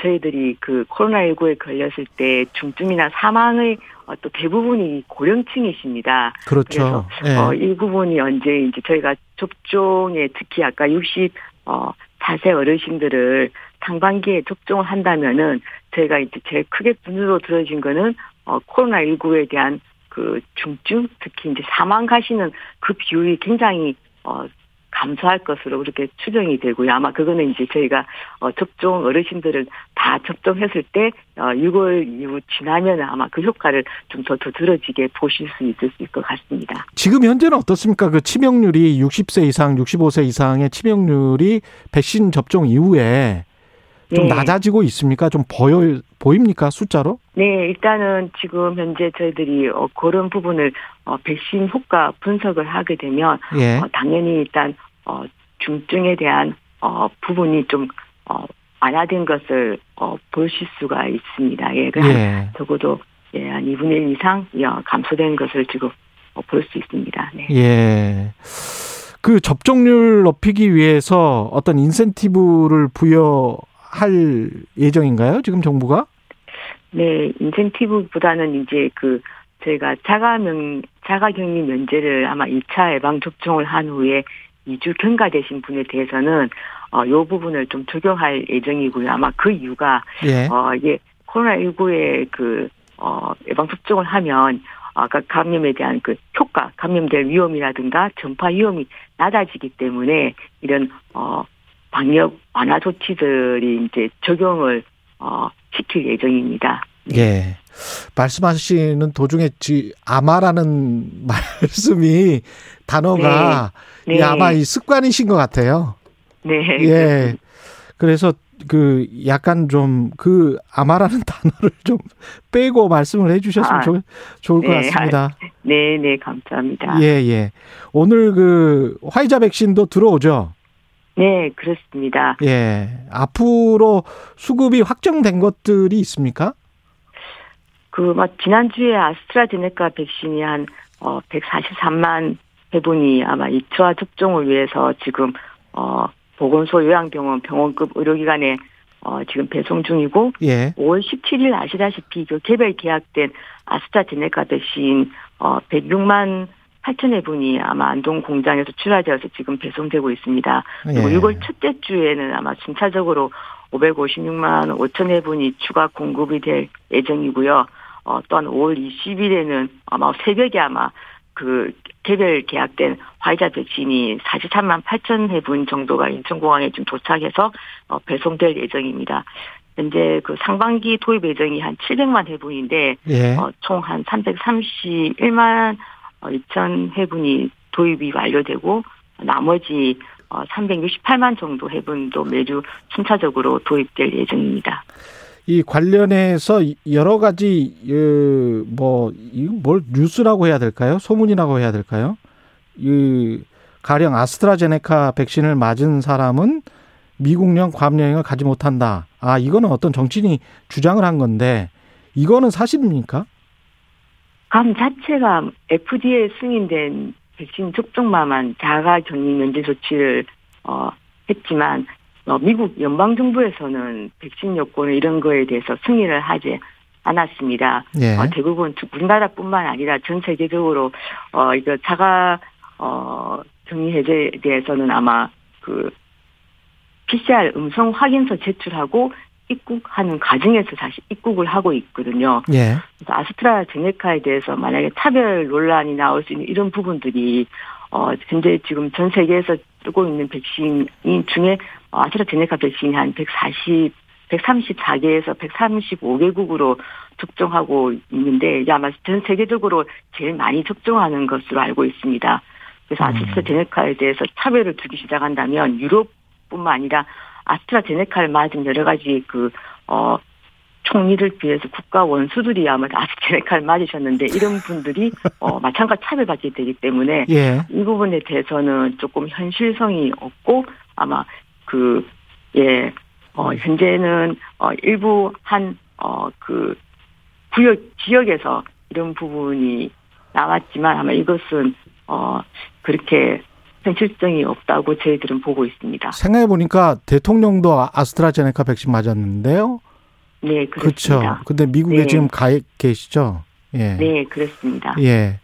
저희들이 그 코로나19에 걸렸을 때 중증이나 사망의 또 대부분이 고령층이십니다. 그렇죠. 그래서 예. 이 부분이 언제 이제 저희가 접종에 특히 아까 64세 어르신들을 상반기에 접종을 한다면은 저희가 이제 제일 크게 분으로 들어진 거는 코로나19에 대한 그 중증 특히 이제 사망하시는 그 비율이 굉장히 감소할 것으로 그렇게 추정이 되고요. 아마 그거는 이제 저희가 접종 어르신들을 다 접종했을 때 6월 이후 지나면 아마 그 효과를 좀 더 두드러지게 보실 수 있을 것 같습니다. 지금 현재는 어떻습니까? 그 치명률이 60세 이상, 65세 이상의 치명률이 백신 접종 이후에 좀 네. 낮아지고 있습니까? 좀 보입니까? 숫자로? 네, 일단은 지금 현재 저희들이 그런 부분을 백신 효과 분석을 하게 되면 예. 당연히 일단 중증에 대한 부분이 좀 안아든 것을 보실 수가 있습니다. 예, 예. 적어도 예, 한 2분의 1 이상 감소된 것을 지금 볼 수 있습니다. 네. 예. 그 접종률 높이기 위해서 어떤 인센티브를 부여할 예정인가요? 지금 정부가? 네, 인센티브보다는 이제 그 저희가 자가격리 면제를 아마 2차 예방 접종을 한 후에 2주 경과되신 분에 대해서는 요 부분을 좀 적용할 예정이고요. 아마 그 이유가 예. 이게 코로나19의 그 예방 접종을 하면 아까 감염에 대한 그 효과, 감염될 위험이라든가 전파 위험이 낮아지기 때문에 이런 방역 완화 조치들이 이제 적용을 시킬 예정입니다. 예. 말씀하시는 도중에 아마라는 말씀이 단어가 네. 네. 아마 이 습관이신 것 같아요. 네. 예. 그래서 그 약간 좀 그 아마라는 단어를 좀 빼고 말씀을 해주셨으면 좋을 것 네. 같습니다. 네네 네. 감사합니다. 예예. 오늘 그 화이자 백신도 들어오죠? 네 그렇습니다. 예. 앞으로 수급이 확정된 것들이 있습니까? 그 막 지난주에 아스트라제네카 백신이 한 143만 회분이 아마 2차 접종을 위해서 지금 보건소 요양병원 병원급 의료기관에 지금 배송 중이고 예. 5월 17일 아시다시피 그 개별 계약된 아스트라제네카 백신 106만 8천 회분이 아마 안동 공장에서 출하되어서 지금 배송되고 있습니다. 그리고 예. 6월 첫째 주에는 아마 순차적으로 556만 5천 회분이 추가 공급이 될 예정이고요. 또한 5월 20일에는 아마 새벽에 아마 그 개별 계약된 화이자 백신이 43만 8천 회분 정도가 인천공항에 지금 도착해서 배송될 예정입니다. 현재 그 상반기 도입 예정이 한 700만 회분인데 예. 총 한 331만 2천 회분이 도입이 완료되고 나머지 368만 정도 회분도 매주 순차적으로 도입될 예정입니다. 이 관련해서 여러 가지 뉴스라고 해야 될까요? 소문이라고 해야 될까요? 이 가령 아스트라제네카 백신을 맞은 사람은 미국령 괌여행을 가지 못한다. 아, 이거는 어떤 정치인이 주장을 한 건데 이거는 사실입니까? 괌 자체가 FDA 승인된 백신 접종만만 자가격리 면제 조치를 했지만 미국 연방정부에서는 백신 요건 이런 거에 대해서 승인을 하지 않았습니다. 예. 대부분 우리나라뿐만 아니라 전 세계적으로 이거 자가 격리 해제에 대해서는 아마 그 PCR 음성 확인서 제출하고 입국하는 과정에서 다시 입국을 하고 있거든요. 예. 그래서 아스트라제네카에 대해서 만약에 차별 논란이 나올 수 있는 이런 부분들이 현재 지금 전 세계에서 쓰고 있는 백신인 중에 아스트라제네카 백신이 한 134개에서 135개국으로 접종하고 있는데 아마 전 세계적으로 제일 많이 접종하는 것으로 알고 있습니다. 그래서 아스트라제네카에 대해서 차별을 두기 시작한다면 유럽뿐만 아니라 아스트라제네카를 맞은 여러 가지 그 총리를 비해서 국가 원수들이 아마 아스트라제네카를 맞으셨는데 이런 분들이 마찬가지 차별받게 되기 때문에 예. 이 부분에 대해서는 조금 현실성이 없고 아마 그 예 현재는 일부 한 그 지역에서 이런 부분이 나왔지만 아마 이것은 그렇게 현실성이 없다고 저희들은 보고 있습니다. 생각해 보니까 대통령도 아스트라제네카 백신 맞았는데요. 네, 그렇습니다. 그렇죠. 근데 미국에 네. 지금 가 계시죠? 예. 네, 그렇습니다. 예.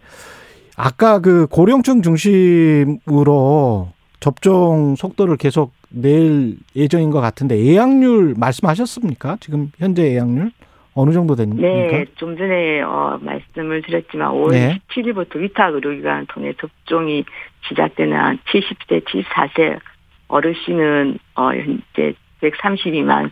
아까 그 고령층 중심으로 접종 속도를 계속 낼 예정인 것 같은데 예약률 말씀하셨습니까? 지금 현재 예약률 어느 정도 됩니까? 네, 좀 전에 말씀을 드렸지만 5월 네. 17일부터 위탁 의료기관을 통해 접종이 시작되는 한 70세, 74세 어르신은 현재 132만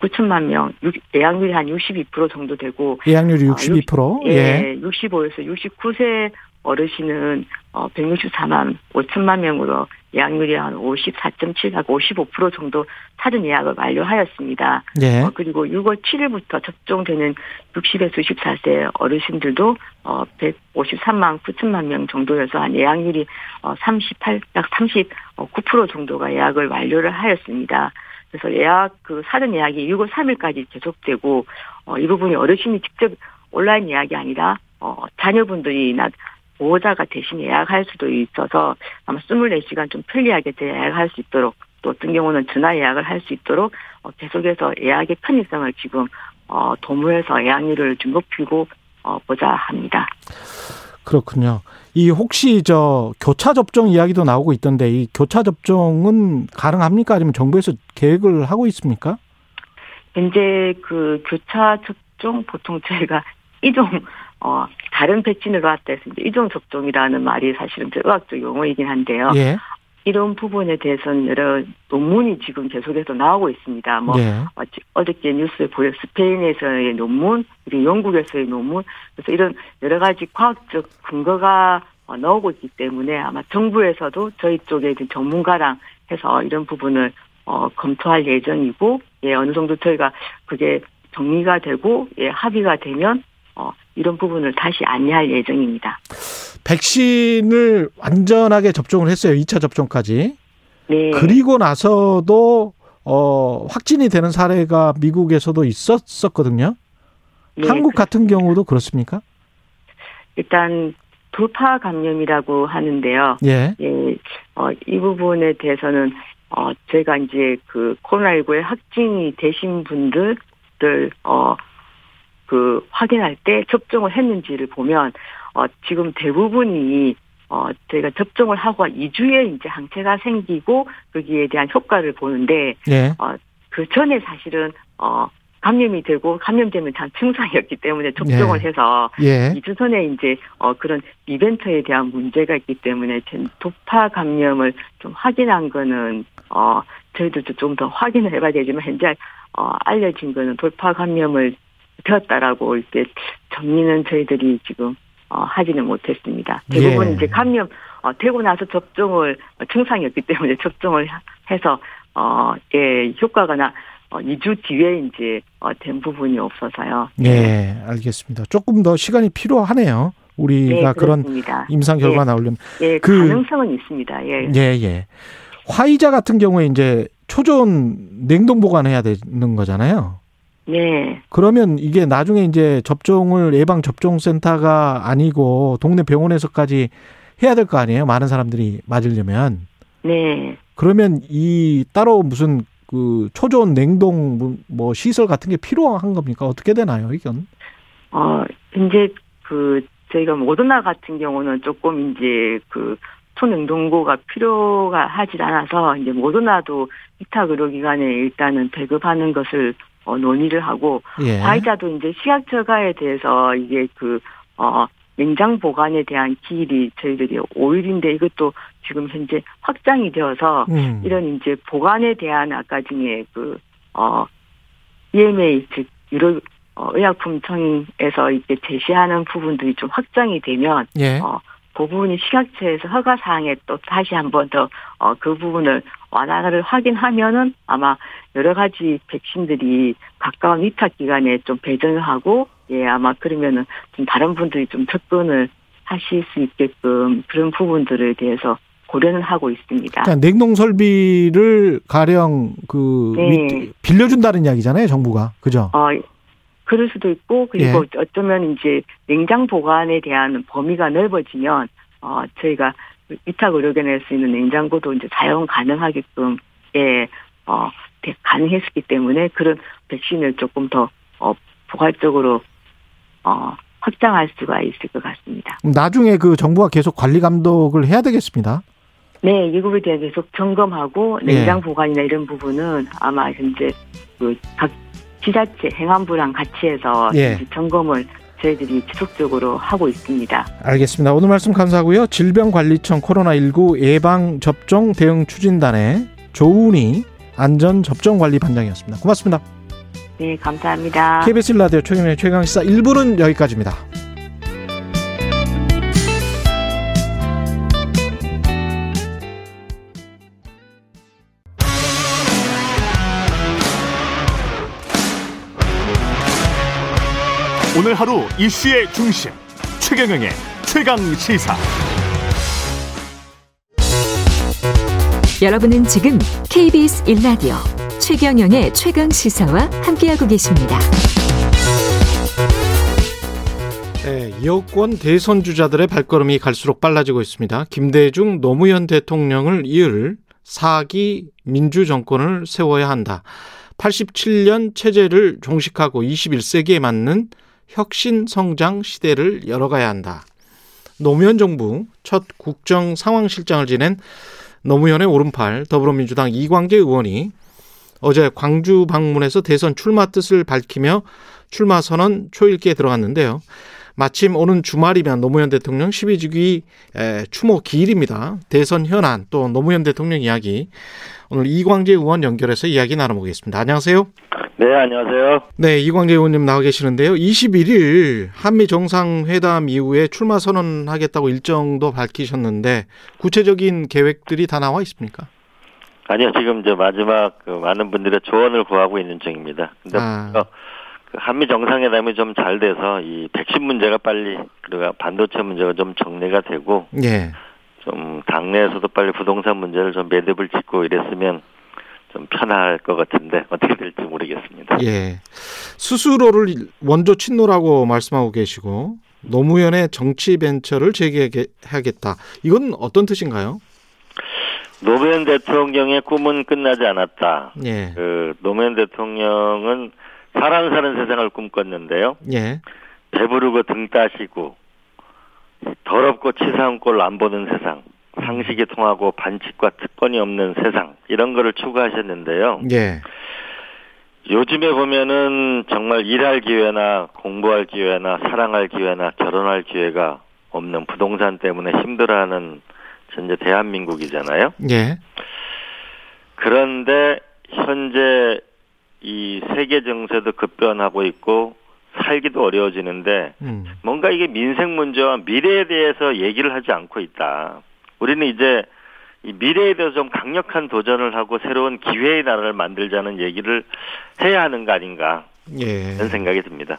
9천만 명, 예약률이 한 62% 정도 되고. 예약률이 62%? 예. 65에서 69세 어르신은 164만 5천만 명으로 예약률이 한 54.7하고 55% 정도 사전 예약을 완료하였습니다. 네. 그리고 6월 7일부터 접종되는 60에서 64세 어르신들도 153만 9천만 명 정도여서 한 예약률이 약 39% 정도가 예약을 완료를 하였습니다. 그래서 예약 그 사전 예약이 6월 3일까지 계속되고 이 부분이 어르신이 직접 온라인 예약이 아니라 자녀분들이나 보호자가 대신 예약할 수도 있어서 아마 24시간 좀 편리하게 예약할 수 있도록 또 어떤 경우는 전화 예약을 할 수 있도록 계속해서 예약의 편의성을 지금 도모해서 예약률을 좀 높이고 보자 합니다. 그렇군요. 이 혹시 저 교차 접종 이야기도 나오고 있던데 이 교차 접종은 가능합니까? 아니면 정부에서 계획을 하고 있습니까? 현재 그 교차 접종 보통 저희가 2종 다른 백신으로 왔다 해서 이제 2종 접종이라는 말이 사실은 의학적 용어이긴 한데요. 예. 이런 부분에 대해서는 여러 논문이 지금 계속해서 나오고 있습니다. 뭐 네. 어저께 뉴스에 보여 스페인에서의 논문, 그리고 영국에서의 논문, 그래서 이런 여러 가지 과학적 근거가 나오고 있기 때문에 아마 정부에서도 저희 쪽에 전문가랑 해서 이런 부분을 검토할 예정이고, 예, 어느 정도 저희가 그게 정리가 되고, 예, 합의가 되면 이런 부분을 다시 안내할 예정입니다. 백신을 완전하게 접종을 했어요. 2차 접종까지. 네. 그리고 나서도 확진이 되는 사례가 미국에서도 있었거든요. 네, 한국 그렇습니다. 같은 경우도 그렇습니까? 일단 돌파 감염이라고 하는데요. 예. 예. 이 부분에 대해서는 제가 이제 그 코로나19에 확진이 되신 분들을 그 확인할 때 접종을 했는지를 보면 지금 대부분이 저희가 접종을 하고 2주에 이제 항체가 생기고 거기에 대한 효과를 보는데 네. 그 전에 사실은 감염이 되고 감염되면 단 증상이었기 때문에 접종을 네. 해서 예. 2주 전에 이제 그런 이벤트에 대한 문제가 있기 때문에 도파 감염을 좀 확인한 거는 저희들도 좀 더 확인을 해봐야 되지만 현재 알려진 거는 돌파 감염을 되었다라고 이렇게 정리는 저희들이 지금 하지는 못했습니다. 대부분 예. 이제 감염 되고 나서 접종을 증상이었기 때문에 접종을 해서 예, 효과가나 2주 뒤에 이제 된 부분이 없어서요. 예, 알겠습니다. 조금 더 시간이 필요하네요. 우리가 예, 그런 임상 결과 예. 나오려면 예, 그 가능성은 있습니다. 예, 예, 예. 화이자 같은 경우에 이제 초전 냉동 보관해야 되는 거잖아요. 네. 그러면 이게 나중에 이제 접종을 예방접종센터가 아니고 동네 병원에서까지 해야 될 거 아니에요? 많은 사람들이 맞으려면. 네. 그러면 이 따로 무슨 그 초저온 냉동 뭐 시설 같은 게 필요한 겁니까? 어떻게 되나요, 이건? 이제 그 저희가 모더나 같은 경우는 조금 이제 그 초냉동고가 필요가 하질 않아서 이제 모더나도 위탁 의료기관에 일단은 배급하는 것을 논의를 하고 예. 화이자도 이제 식약 처가에 대해서 이게 그 냉장 보관에 대한 기일이 저희들이 5일인데 이것도 지금 현재 확장이 되어서 이런 이제 보관에 대한 아까 중에 그 EMA 즉 유럽 의약품청에서 이제 제시하는 부분들이 좀 확장이 되면 예. 그 부분이 식약처에서 허가 사항에 또 다시 한 번 더 그 부분을 완화를 확인하면은 아마 여러 가지 백신들이 가까운 위탁 기관에 좀 배정을 하고 예 아마 그러면은 좀 다른 분들이 좀 접근을 하실 수 있게끔 그런 부분들에 대해서 고려는 하고 있습니다. 그러니까 냉동 설비를 가령 그 네. 빌려준다는 이야기잖아요, 정부가 그죠? 그럴 수도 있고 그리고 예. 어쩌면 이제 냉장 보관에 대한 범위가 넓어지면 저희가 위탁 의료기관에서 있는 냉장고도 이제 사용 가능하게끔 예 가능했었기 때문에 그런 백신을 조금 더 포괄적으로 확장할 수가 있을 것 같습니다. 나중에 그 정부가 계속 관리 감독을 해야 되겠습니다. 네, 이 부분에 대해 계속 점검하고 냉장 보관이나 예. 이런 부분은 아마 현재 그 각 지자체 행안부랑 같이 해서 예. 점검을 저희들이 지속적으로 하고 있습니다. 알겠습니다. 오늘 말씀 감사하고요. 질병관리청 코로나19 예방접종 대응추진단의 조은희 안전접종관리반장이었습니다. 고맙습니다. 네, 감사합니다. KBS 1라디오 최경영의 최강시사 1부는 여기까지입니다. 오늘 하루 이슈의 중심 최경영의 최강시사. 여러분은 지금 KBS 1라디오 최경영의 최강시사와 함께하고 계십니다. 네, 여권 대선 주자들의 발걸음이 갈수록 빨라지고 있습니다. 김대중 노무현 대통령을 이을 4기 민주정권을 세워야 한다. 87년 체제를 종식하고 21세기에 맞는 혁신성장 시대를 열어가야 한다. 노무현 정부 첫 국정상황실장을 지낸 노무현의 오른팔 더불어민주당 이광재 의원이 어제 광주 방문해서 대선 출마 뜻을 밝히며 출마 선언 초읽기에 들어갔는데요. 마침 오는 주말이면 노무현 대통령 12주기 추모 기일입니다. 대선 현안 또 노무현 대통령 이야기 오늘 이광재 의원 연결해서 이야기 나눠보겠습니다. 안녕하세요. 네, 안녕하세요. 네, 이광재 의원님 나와 계시는데요. 21일 한미 정상회담 이후에 출마 선언하겠다고 일정도 밝히셨는데 구체적인 계획들이 다 나와 있습니까? 아니요, 지금 이제 마지막 많은 분들의 조언을 구하고 있는 중입니다. 근데 한미 정상회담이 좀 잘 돼서 이 백신 문제가 빨리 그리고 반도체 문제가 좀 정리가 되고, 예, 좀 당내에서도 빨리 부동산 문제를 좀 매듭을 짓고 이랬으면 좀 편할 것 같은데 어떻게 될지 모르겠습니다. 예, 스스로를 원조 친노라고 말씀하고 계시고 노무현의 정치 벤처를 재개하겠다. 이건 어떤 뜻인가요? 노무현 대통령의 꿈은 끝나지 않았다. 예. 노무현 대통령은 사람 사는 세상을 꿈꿨는데요. 예. 배부르고 등 따시고 더럽고 치사한 꼴 안 보는 세상, 상식이 통하고 반칙과 특권이 없는 세상, 이런 거를 추구하셨는데요. 예. 요즘에 보면은 정말 일할 기회나 공부할 기회나 사랑할 기회나 결혼할 기회가 없는, 부동산 때문에 힘들어하는 현재 대한민국이잖아요. 예. 그런데 현재 이 세계 정세도 급변하고 있고 살기도 어려워지는데 뭔가 이게 민생 문제와 미래에 대해서 얘기를 하지 않고 있다. 우리는 이제 이 미래에 대해서 좀 강력한 도전을 하고 새로운 기회의 나라를 만들자는 얘기를 해야 하는 거 아닌가, 예, 이런 생각이 듭니다.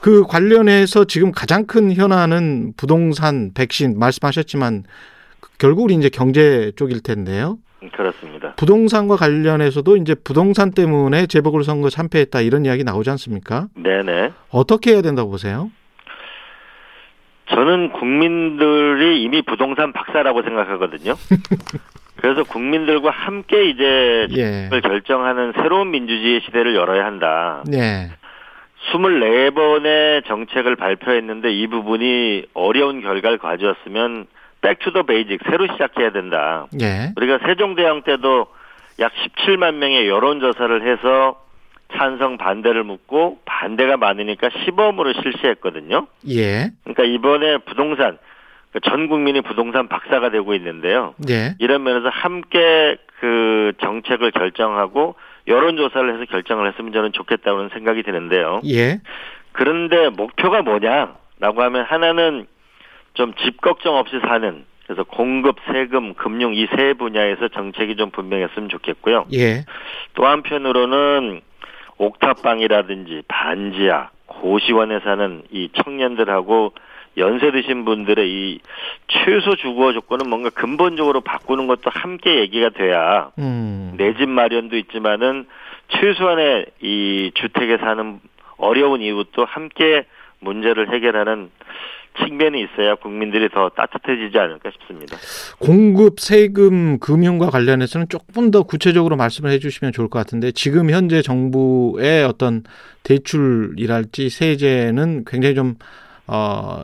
그 관련해서 지금 가장 큰 현안은 부동산, 백신 말씀하셨지만 결국 우리 이제 경제 쪽일 텐데요. 그렇습니다. 부동산과 관련해서도 이제 부동산 때문에 재보궐선거 참패했다 이런 이야기 나오지 않습니까? 네네. 어떻게 해야 된다고 보세요? 저는 국민들이 이미 부동산 박사라고 생각하거든요. 그래서 국민들과 함께 이제 정책을, 예, 결정하는 새로운 민주주의 시대를 열어야 한다. 네. 예. 24번의 정책을 발표했는데 이 부분이 어려운 결과를 가져왔으면 백투더 베이직, 새로 시작해야 된다. 예. 우리가 세종대왕 때도 약 17만 명의 여론조사를 해서 찬성 반대를 묻고 반대가 많으니까 시범으로 실시했거든요. 예. 그러니까 이번에 부동산, 전 국민이 부동산 박사가 되고 있는데요. 예. 이런 면에서 함께 그 정책을 결정하고 여론조사를 해서 결정을 했으면 저는 좋겠다는 생각이 드는데요. 예. 그런데 목표가 뭐냐라고 하면 하나는 좀 집 걱정 없이 사는, 그래서 공급, 세금, 금융 이 세 분야에서 정책이 좀 분명했으면 좋겠고요. 예. 또 한편으로는 옥탑방이라든지 반지하, 고시원에 사는 이 청년들하고 연세 드신 분들의 이 최소 주거 조건은 뭔가 근본적으로 바꾸는 것도 함께 얘기가 돼야 내 집 마련도 있지만은 최소한의 이 주택에 사는 어려운 이웃도 함께 문제를 해결하는 측면이 있어야 국민들이 더 따뜻해지지 않을까 싶습니다. 공급, 세금, 금융과 관련해서는 조금 더 구체적으로 말씀을 해주시면 좋을 것 같은데 지금 현재 정부의 어떤 대출이랄지 세제는 굉장히 좀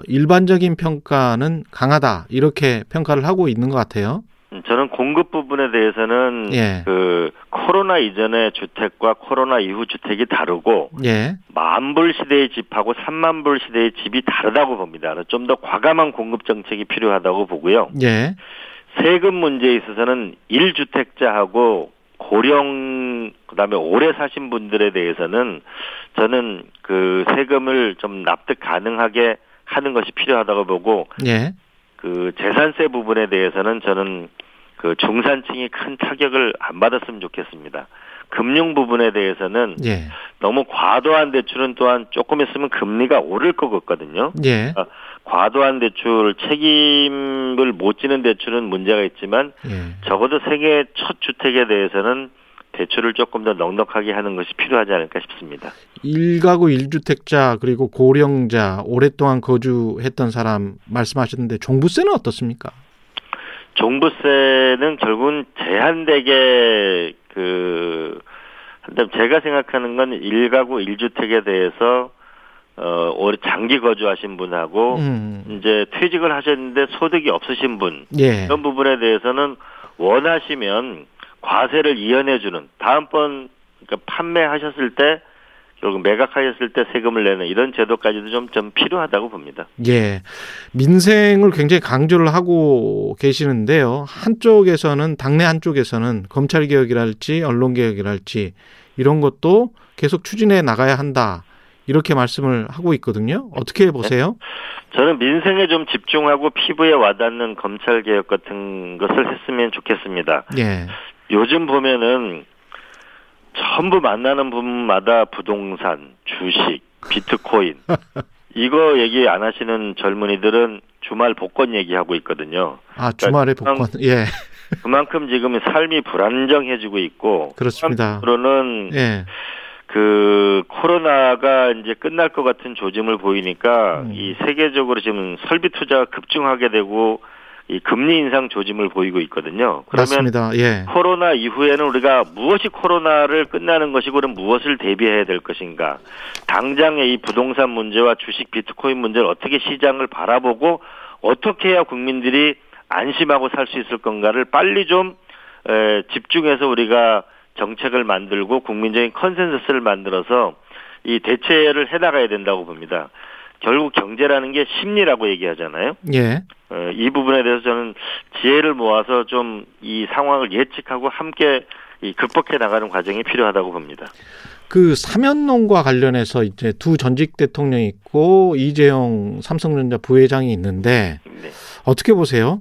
일반적인 평가는 강하다 이렇게 평가를 하고 있는 것 같아요. 저는 공급 부분에 대해서는, 예, 그 코로나 이전의 주택과 코로나 이후 주택이 다르고, 예, 10,000불 시대의 집하고 30,000불 시대의 집이 다르다고 봅니다. 좀 더 과감한 공급 정책이 필요하다고 보고요. 예. 세금 문제에 있어서는 1주택자하고 고령 그다음에 오래 사신 분들에 대해서는 저는 그 세금을 좀 납득 가능하게 하는 것이 필요하다고 보고, 예, 그 재산세 부분에 대해서는 저는 그 중산층이 큰 타격을 안 받았으면 좋겠습니다. 금융 부분에 대해서는, 예, 너무 과도한 대출은 또한 조금 있으면 금리가 오를 것 같거든요. 예. 그러니까 과도한 대출, 책임을 못 지는 대출은 문제가 있지만, 예, 적어도 생애 첫 주택에 대해서는 대출을 조금 더 넉넉하게 하는 것이 필요하지 않을까 싶습니다. 1가구 1주택자 그리고 고령자 오랫동안 거주했던 사람 말씀하셨는데 종부세는 어떻습니까? 종부세는 결국은 제한되게 제가 생각하는 건 1가구 1주택에 대해서 오래 장기 거주하신 분하고 이제 퇴직을 하셨는데 소득이 없으신 분 이런 부분에 대해서는 원하시면 과세를 이연해 주는 다음번 그러니까 판매하셨을 때 결국 매각하였을 때 세금을 내는 이런 제도까지도 좀 필요하다고 봅니다. 예, 민생을 굉장히 강조를 하고 계시는데요. 한쪽에서는 당내 한쪽에서는 검찰 개혁이랄지 언론 개혁이랄지 이런 것도 계속 추진해 나가야 한다. 이렇게 말씀을 하고 있거든요. 어떻게 보세요? 저는 민생에 좀 집중하고 피부에 와닿는 검찰 개혁 같은 것을 했으면 좋겠습니다. 예. 요즘 보면은 전부 만나는 분마다 부동산, 주식, 비트코인 이거 얘기 안 하시는 젊은이들은 주말 복권 얘기하고 있거든요. 아, 주말에 그러니까 복권. 예. 그만큼 지금 삶이 불안정해지고 있고 그렇습니다. 그러는 예. 코로나가 이제 끝날 것 같은 조짐을 보이니까 이 세계적으로 지금 설비 투자가 급증하게 되고 이 금리 인상 조짐을 보이고 있거든요. 그러면 맞습니다. 예. 코로나 이후에는 우리가 무엇이 코로나를 끝나는 것이고 그럼 무엇을 대비해야 될 것인가. 당장의 이 부동산 문제와 주식 비트코인 문제를 어떻게 시장을 바라보고 어떻게 해야 국민들이 안심하고 살 수 있을 건가를 빨리 좀 집중해서 우리가 정책을 만들고 국민적인 컨센서스를 만들어서 이 대체를 해나가야 된다고 봅니다. 결국 경제라는 게 심리라고 얘기하잖아요. 예. 이 부분에 대해서 저는 지혜를 모아서 좀 이 상황을 예측하고 함께 이 극복해 나가는 과정이 필요하다고 봅니다. 그 사면론과 관련해서 이제 두 전직 대통령이 있고 이재용 삼성전자 부회장이 있는데 네. 어떻게 보세요?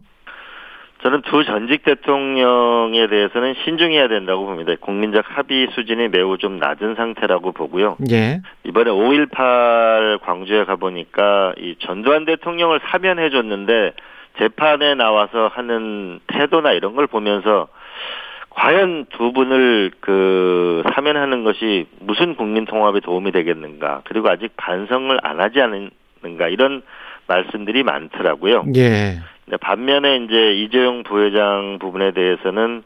저는 두 전직 대통령에 대해서는 신중해야 된다고 봅니다. 국민적 합의 수준이 매우 좀 낮은 상태라고 보고요. 예. 이번에 5.18 광주에 가보니까 이 전두환 대통령을 사면해줬는데 재판에 나와서 하는 태도나 이런 걸 보면서 과연 두 분을 사면하는 것이 무슨 국민 통합에 도움이 되겠는가. 그리고 아직 반성을 안 하지 않는가. 이런 말씀들이 많더라고요. 예. 반면에 이제 이재용 부회장 부분에 대해서는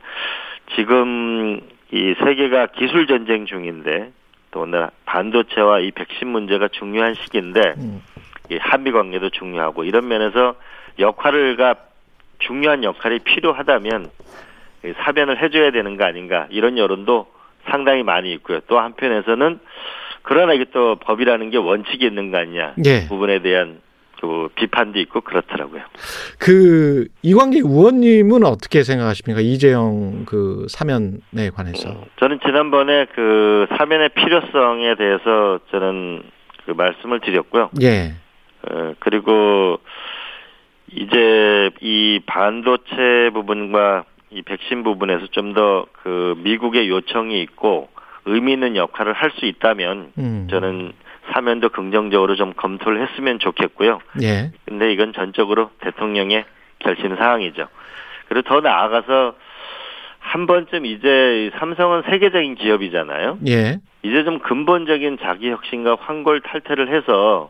지금 이 세계가 기술 전쟁 중인데 또 오늘 반도체와 이 백신 문제가 중요한 시기인데 이 한미 관계도 중요하고 이런 면에서 중요한 역할이 필요하다면 사면을 해줘야 되는 거 아닌가 이런 여론도 상당히 많이 있고요. 또 한편에서는 그러나 이게 또 법이라는 게 원칙이 있는 거 아니냐 예. 부분에 대한 또 비판도 있고 그렇더라고요. 이광재 의원님은 어떻게 생각하십니까? 이재용 사면에 관해서. 저는 지난번에 사면의 필요성에 대해서 저는 말씀을 드렸고요. 예. 그리고 이제 이 반도체 부분과 이 백신 부분에서 좀 더 미국의 요청이 있고 의미 있는 역할을 할 수 있다면 저는 사면도 긍정적으로 좀 검토를 했으면 좋겠고요. 예. 근데 이건 전적으로 대통령의 결심 사항이죠. 그리고 더 나아가서 한 번쯤 이제 삼성은 세계적인 기업이잖아요. 예. 이제 좀 근본적인 자기 혁신과 환골 탈퇴를 해서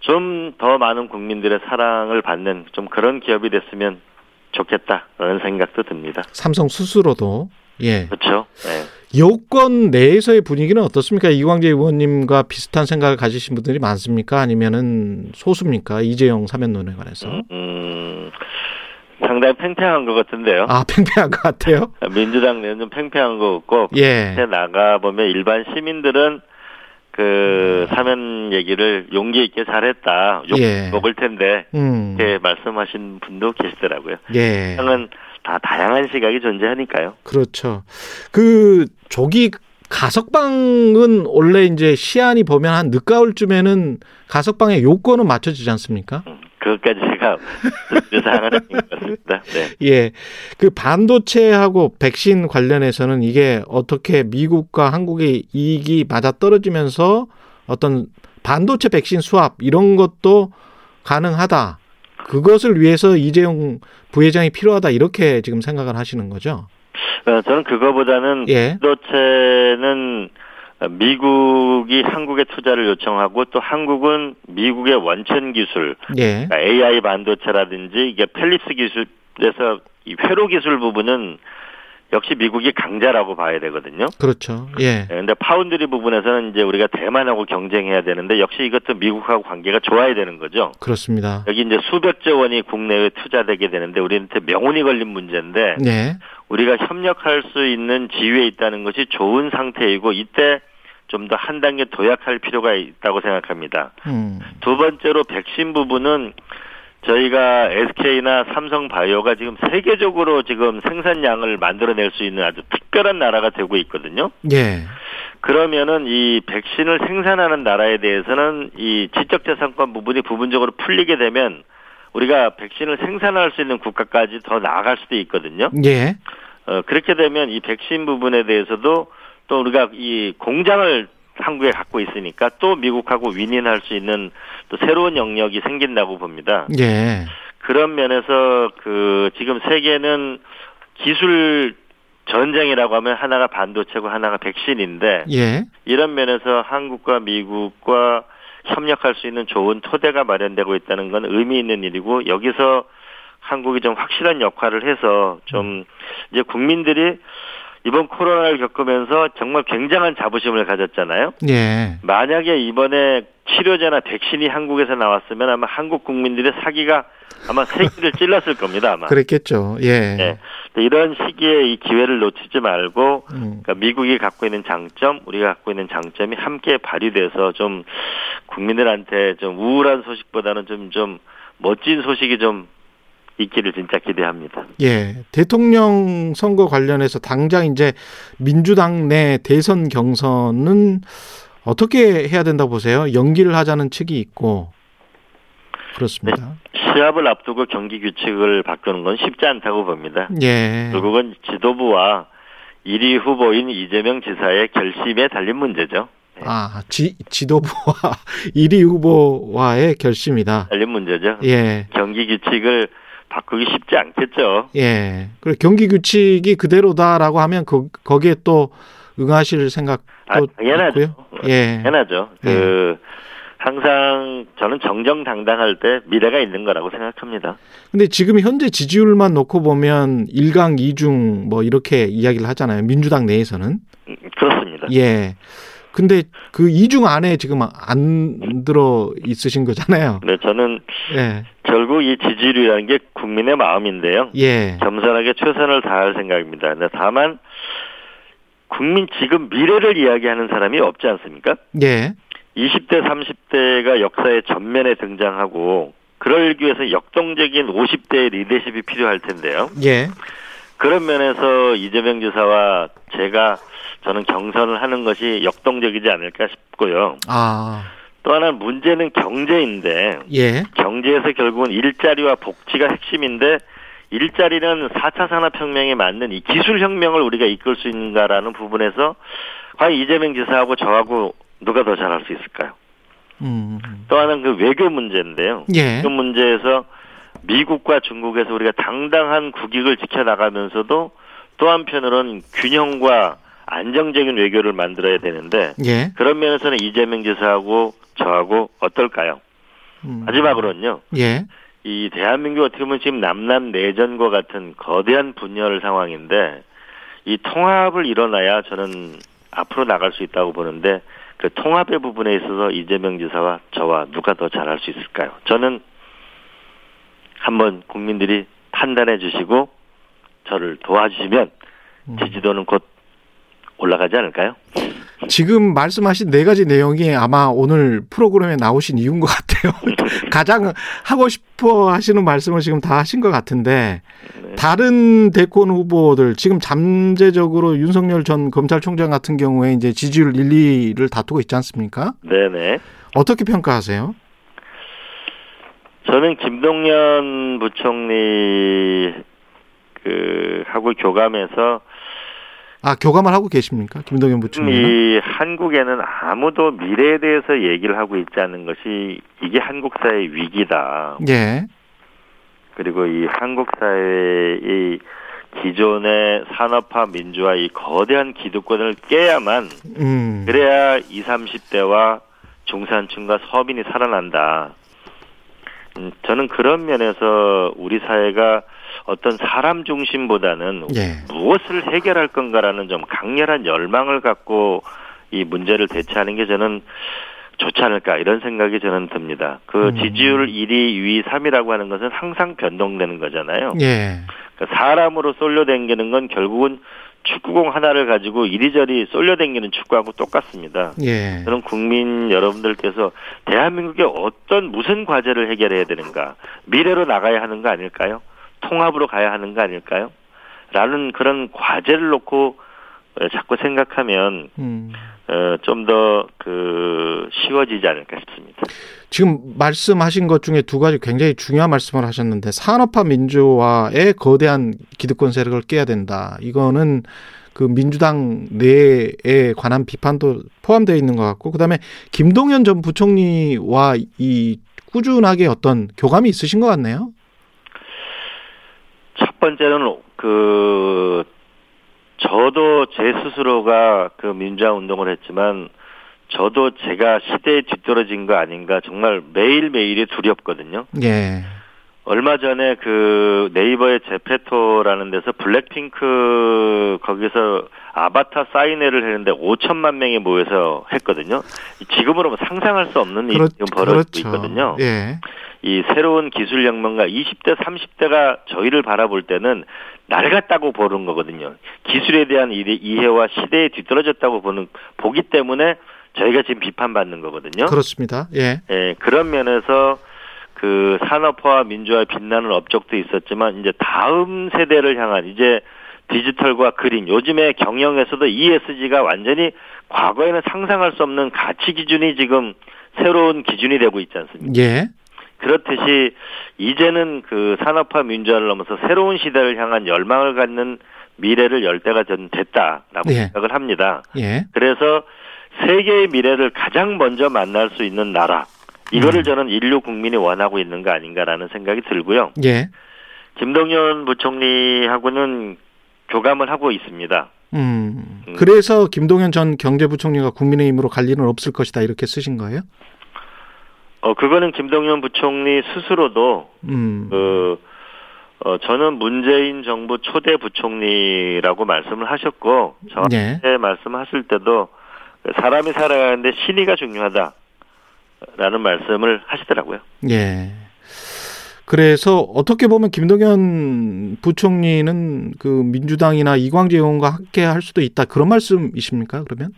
좀 더 많은 국민들의 사랑을 받는 좀 그런 기업이 됐으면 좋겠다라는 생각도 듭니다. 삼성 스스로도 예. 그렇죠. 예. 여권 내에서의 분위기는 어떻습니까? 이광재 의원님과 비슷한 생각을 가지신 분들이 많습니까? 아니면은 소수입니까? 이재용 사면론에 관해서. 상당히 팽팽한 것 같은데요. 아, 팽팽한 것 같아요? 민주당 내는 좀 팽팽한 것 같고 예. 나가 보면 일반 시민들은 사면 얘기를 용기 있게 잘했다. 예. 먹을 텐데 이렇게 말씀하신 분도 계시더라고요. 예. 다 다양한 시각이 존재하니까요. 그렇죠. 저기 가석방은 원래 이제 시한이 보면 한 늦가을쯤에는 가석방의 요건은 맞춰지지 않습니까? 그것까지 제가 예상하는 것 같습니다. 네. 예. 반도체하고 백신 관련해서는 이게 어떻게 미국과 한국의 이익이 맞아떨어지면서 어떤 반도체 백신 수합 이런 것도 가능하다. 그것을 위해서 이재용 부회장이 필요하다 이렇게 지금 생각을 하시는 거죠? 저는 그거보다는 반도체는 미국이 한국에 투자를 요청하고 또 한국은 미국의 원천 기술, 그러니까 AI 반도체라든지 이게 펠립스 기술에서 이 회로 기술 부분은 역시 미국이 강자라고 봐야 되거든요. 그렇죠. 예. 그런데 파운드리 부분에서는 이제 우리가 대만하고 경쟁해야 되는데 역시 이것도 미국하고 관계가 좋아야 되는 거죠. 그렇습니다. 여기 이제 수백조 원이 국내에 투자되게 되는데 우리한테 명운이 걸린 문제인데 우리가 협력할 수 있는 지위에 있다는 것이 좋은 상태이고 이때 좀 더 한 단계 도약할 필요가 있다고 생각합니다. 두 번째로 백신 부분은 저희가 SK나 삼성 바이오가 지금 세계적으로 지금 생산량을 만들어낼 수 있는 아주 특별한 나라가 되고 있거든요. 예. 그러면은 이 백신을 생산하는 나라에 대해서는 이 지적재산권 부분이 부분적으로 풀리게 되면 우리가 백신을 생산할 수 있는 국가까지 더 나아갈 수도 있거든요. 예. 그렇게 되면 이 백신 부분에 대해서도 또 우리가 이 공장을 한국에 갖고 있으니까 또 미국하고 윈윈할 수 있는 또 새로운 영역이 생긴다고 봅니다. 예. 그런 면에서 그 지금 세계는 기술 전쟁이라고 하면 하나가 반도체고 하나가 백신인데 예. 이런 면에서 한국과 미국과 협력할 수 있는 좋은 토대가 마련되고 있다는 건 의미 있는 일이고 여기서 한국이 좀 확실한 역할을 해서 좀 이제 국민들이 이번 코로나를 겪으면서 정말 굉장한 자부심을 가졌잖아요. 예. 만약에 이번에 치료제나 백신이 한국에서 나왔으면 아마 한국 국민들의 사기가 아마 새끼를 찔렀을 겁니다. 아마. 그랬겠죠. 예. 예. 이런 시기에 이 기회를 놓치지 말고 그러니까 미국이 갖고 있는 장점, 우리가 갖고 있는 장점이 함께 발휘돼서 좀 국민들한테 좀 우울한 소식보다는 좀 멋진 소식이 좀 있기를 진짜 기대합니다. 예, 대통령 선거 관련해서 당장 이제 민주당 내 대선 경선은 어떻게 해야 된다고 보세요? 연기를 하자는 측이 있고 그렇습니다. 네, 시합을 앞두고 경기 규칙을 바꾸는 건 쉽지 않다고 봅니다. 예. 결국은 지도부와 1위 후보인 이재명 지사의 결심에 달린 문제죠. 아, 지도부와 1위 후보와의 결심이다. 달린 문제죠. 예. 경기 규칙을 바꾸기 쉽지 않겠죠. 예. 그리고 경기 규칙이 그대로다라고 하면 거기에 또 응하실 생각도 당연하죠. 있고요. 예. 당연하죠. 항상 저는 정정당당할 때 미래가 있는 거라고 생각합니다. 근데 지금 현재 지지율만 놓고 보면 1강 2중 뭐 이렇게 이야기를 하잖아요. 민주당 내에서는. 그렇습니다. 예. 근데 그 2중 안에 지금 안 들어 있으신 거잖아요. 네, 저는 결국 이 지지율이라는 게 국민의 마음인데요. 예. 겸손하게 최선을 다할 생각입니다. 다만 국민 지금 미래를 이야기하는 사람이 없지 않습니까? 예. 20대, 30대가 역사의 전면에 등장하고 그러기 위해서 역동적인 50대의 리더십이 필요할 텐데요. 예. 그런 면에서 이재명 지사와 저는 경선을 하는 것이 역동적이지 않을까 싶고요. 아. 또 하나 문제는 경제인데 예. 경제에서 결국은 일자리와 복지가 핵심인데 일자리는 4차 산업혁명에 맞는 이 기술혁명을 우리가 이끌 수 있는가라는 부분에서 과연 이재명 지사하고 저하고 누가 더 잘할 수 있을까요? 또 하나는 그 외교 문제인데요. 예. 외교 문제에서 미국과 중국에서 우리가 당당한 국익을 지켜나가면서도 또 한편으로는 균형과 안정적인 외교를 만들어야 되는데 예. 그런 면에서는 이재명 지사하고 저하고 어떨까요? 마지막으로는요. 예. 이 대한민국 어떻게 보면 지금 남남 내전과 같은 거대한 분열 상황인데 이 통합을 이뤄놔야 저는 앞으로 나갈 수 있다고 보는데 그 통합의 부분에 있어서 이재명 지사와 저와 누가 더 잘할 수 있을까요? 저는 한번 국민들이 판단해 주시고 저를 도와주시면 지지도는 곧 올라가지 않을까요? 지금 말씀하신 네 가지 내용이 아마 오늘 프로그램에 나오신 이유인 것 같아요. 가장 하고 싶어 하시는 말씀을 지금 다 하신 것 같은데 다른 대권 후보들 지금 잠재적으로 윤석열 전 검찰총장 같은 경우에 이제 지지율 1, 2를 다투고 있지 않습니까? 네네. 어떻게 평가하세요? 저는 김동연 부총리 하고 교감해서 교감을 하고 계십니까? 김동연 부총리. 한국에는 아무도 미래에 대해서 얘기를 하고 있지 않은 것이 이게 한국 사회의 위기다. 예. 그리고 이 한국 사회의 기존의 산업화 민주화 이 거대한 기득권을 깨야만 그래야 20, 30대와 중산층과 서민이 살아난다. 저는 그런 면에서 우리 사회가 어떤 사람 중심보다는 무엇을 해결할 건가라는 좀 강렬한 열망을 갖고 이 문제를 대처하는 게 저는 좋지 않을까 이런 생각이 저는 듭니다. 그 지지율 1위, 2위, 3위라고 하는 것은 항상 변동되는 거잖아요. 그러니까 사람으로 쏠려댕기는 건 결국은 축구공 하나를 가지고 이리저리 쏠려댕기는 축구하고 똑같습니다. 그럼 국민 여러분들께서 대한민국에 어떤 무슨 과제를 해결해야 되는가, 미래로 나가야 하는 거 아닐까요? 통합으로 가야 하는 거 아닐까요? 라는 그런 과제를 놓고 자꾸 생각하면 좀 더 쉬워지지 않을까 싶습니다. 지금 말씀하신 것 중에 두 가지 굉장히 중요한 말씀을 하셨는데 산업화 민주화의 거대한 기득권 세력을 깨야 된다. 이거는 그 민주당 내에 관한 비판도 포함되어 있는 것 같고 그다음에 김동연 전 부총리와 이 꾸준하게 어떤 교감이 있으신 것 같네요. 첫 번째는 저도 제 스스로가 민주화 운동을 했지만 저도 제가 시대에 뒤떨어진 거 아닌가 정말 매일매일이 두렵거든요. 얼마 전에 네이버의 제페토라는 데서 블랙핑크 거기서 아바타 사인회를 했는데 5천만 명이 모여서 했거든요. 지금으로는 상상할 수 없는 일이 벌어지고 있거든요. 이 새로운 기술 혁명과 20대, 30대가 저희를 바라볼 때는 낡았다고 보는 거거든요. 기술에 대한 이해와 시대에 뒤떨어졌다고 보기 때문에 저희가 지금 비판받는 거거든요. 그렇습니다. 그런 면에서 산업화와 민주화에 빛나는 업적도 있었지만 이제 다음 세대를 향한 이제 디지털과 그린, 요즘에 경영에서도 ESG가 완전히 과거에는 상상할 수 없는 가치 기준이 지금 새로운 기준이 되고 있지 않습니까? 그렇듯이 이제는 산업화 민주화를 넘어서 새로운 시대를 향한 열망을 갖는 미래를 열 때가 됐다라고 생각을 합니다. 그래서 세계의 미래를 가장 먼저 만날 수 있는 나라, 이거를 저는 인류 국민이 원하고 있는 거 아닌가라는 생각이 들고요. 김동연 부총리하고는 교감을 하고 있습니다. 그래서 김동연 전 경제부총리가 국민의힘으로 갈 일은 없을 것이다 이렇게 쓰신 거예요? 그거는 김동연 부총리 스스로도, 저는 문재인 정부 초대 부총리라고 말씀을 하셨고, 저한테 말씀하실 때도 사람이 살아가는데 신의가 중요하다라는 말씀을 하시더라고요. 그래서 어떻게 보면 김동연 부총리는 민주당이나 이광재 의원과 함께 할 수도 있다. 그런 말씀이십니까, 그러면?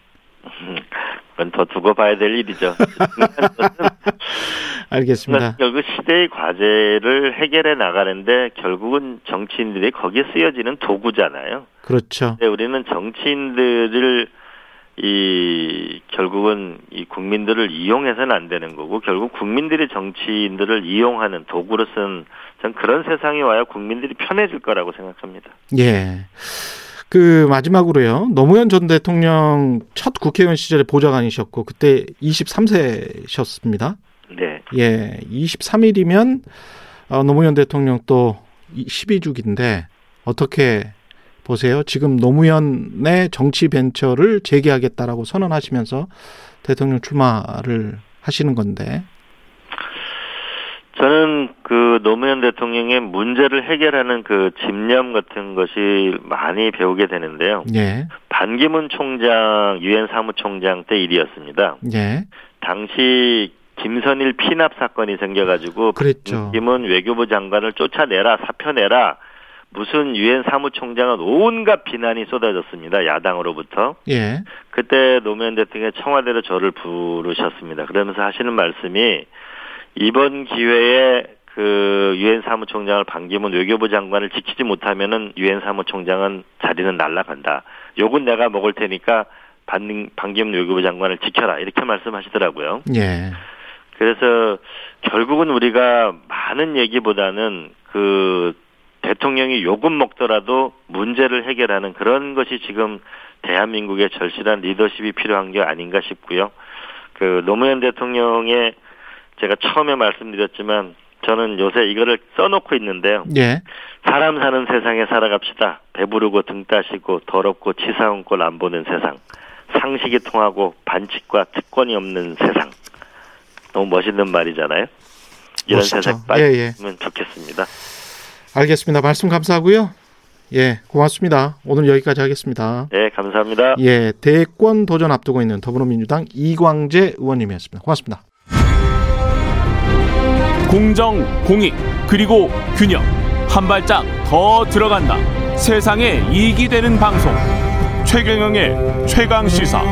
그건 더 두고 봐야 될 일이죠. 알겠습니다. 결국 시대의 과제를 해결해 나가는데 결국은 정치인들이 거기에 쓰여지는 도구잖아요. 우리는 정치인들을 결국은 이 국민들을 이용해서는 안 되는 거고 결국 국민들이 정치인들을 이용하는 도구로 쓴 전 그런 세상이 와야 국민들이 편해질 거라고 생각합니다. 마지막으로요. 노무현 전 대통령 첫 국회의원 시절에 보좌관이셨고 그때 23세셨습니다. 23일이면 노무현 대통령 또 12주기인데 어떻게 보세요? 지금 노무현의 정치 벤처를 재개하겠다라고 선언하시면서 대통령 출마를 하시는 건데. 저는 노무현 대통령의 문제를 해결하는 집념 같은 것이 많이 배우게 되는데요. 반기문 총장, 유엔 사무총장 때 일이었습니다. 당시 김선일 피납 사건이 생겨가지고 반기문 외교부 장관을 쫓아내라, 사표내라. 무슨 유엔 사무총장은 온갖 비난이 쏟아졌습니다. 야당으로부터. 그때 노무현 대통령이 청와대로 저를 부르셨습니다. 그러면서 하시는 말씀이 이번 기회에 유엔 사무총장을 반기문 외교부 장관을 지키지 못하면은 유엔 사무총장은 자리는 날아간다. 욕은 내가 먹을 테니까 반기문 외교부 장관을 지켜라. 이렇게 말씀하시더라고요. 그래서 결국은 우리가 많은 얘기보다는 대통령이 욕은 먹더라도 문제를 해결하는 그런 것이 지금 대한민국의 절실한 리더십이 필요한 게 아닌가 싶고요. 노무현 대통령의 제가 처음에 말씀드렸지만 저는 요새 이거를 써놓고 있는데요. 예. 사람 사는 세상에 살아갑시다. 배부르고 등 따시고 더럽고 치사한 꼴 안 보는 세상. 상식이 통하고 반칙과 특권이 없는 세상. 너무 멋있는 말이잖아요. 이런 멋있죠. 세상 빨리 했으면 좋겠습니다. 알겠습니다. 말씀 감사하고요. 예, 고맙습니다. 오늘 여기까지 하겠습니다. 예, 감사합니다. 예, 대권 도전 앞두고 있는 더불어민주당 이광재 의원님이었습니다. 고맙습니다. 공정, 공익, 그리고 균형. 한 발짝 더 들어간다. 세상에 이익이 되는 방송. 최경영의 최강 시사.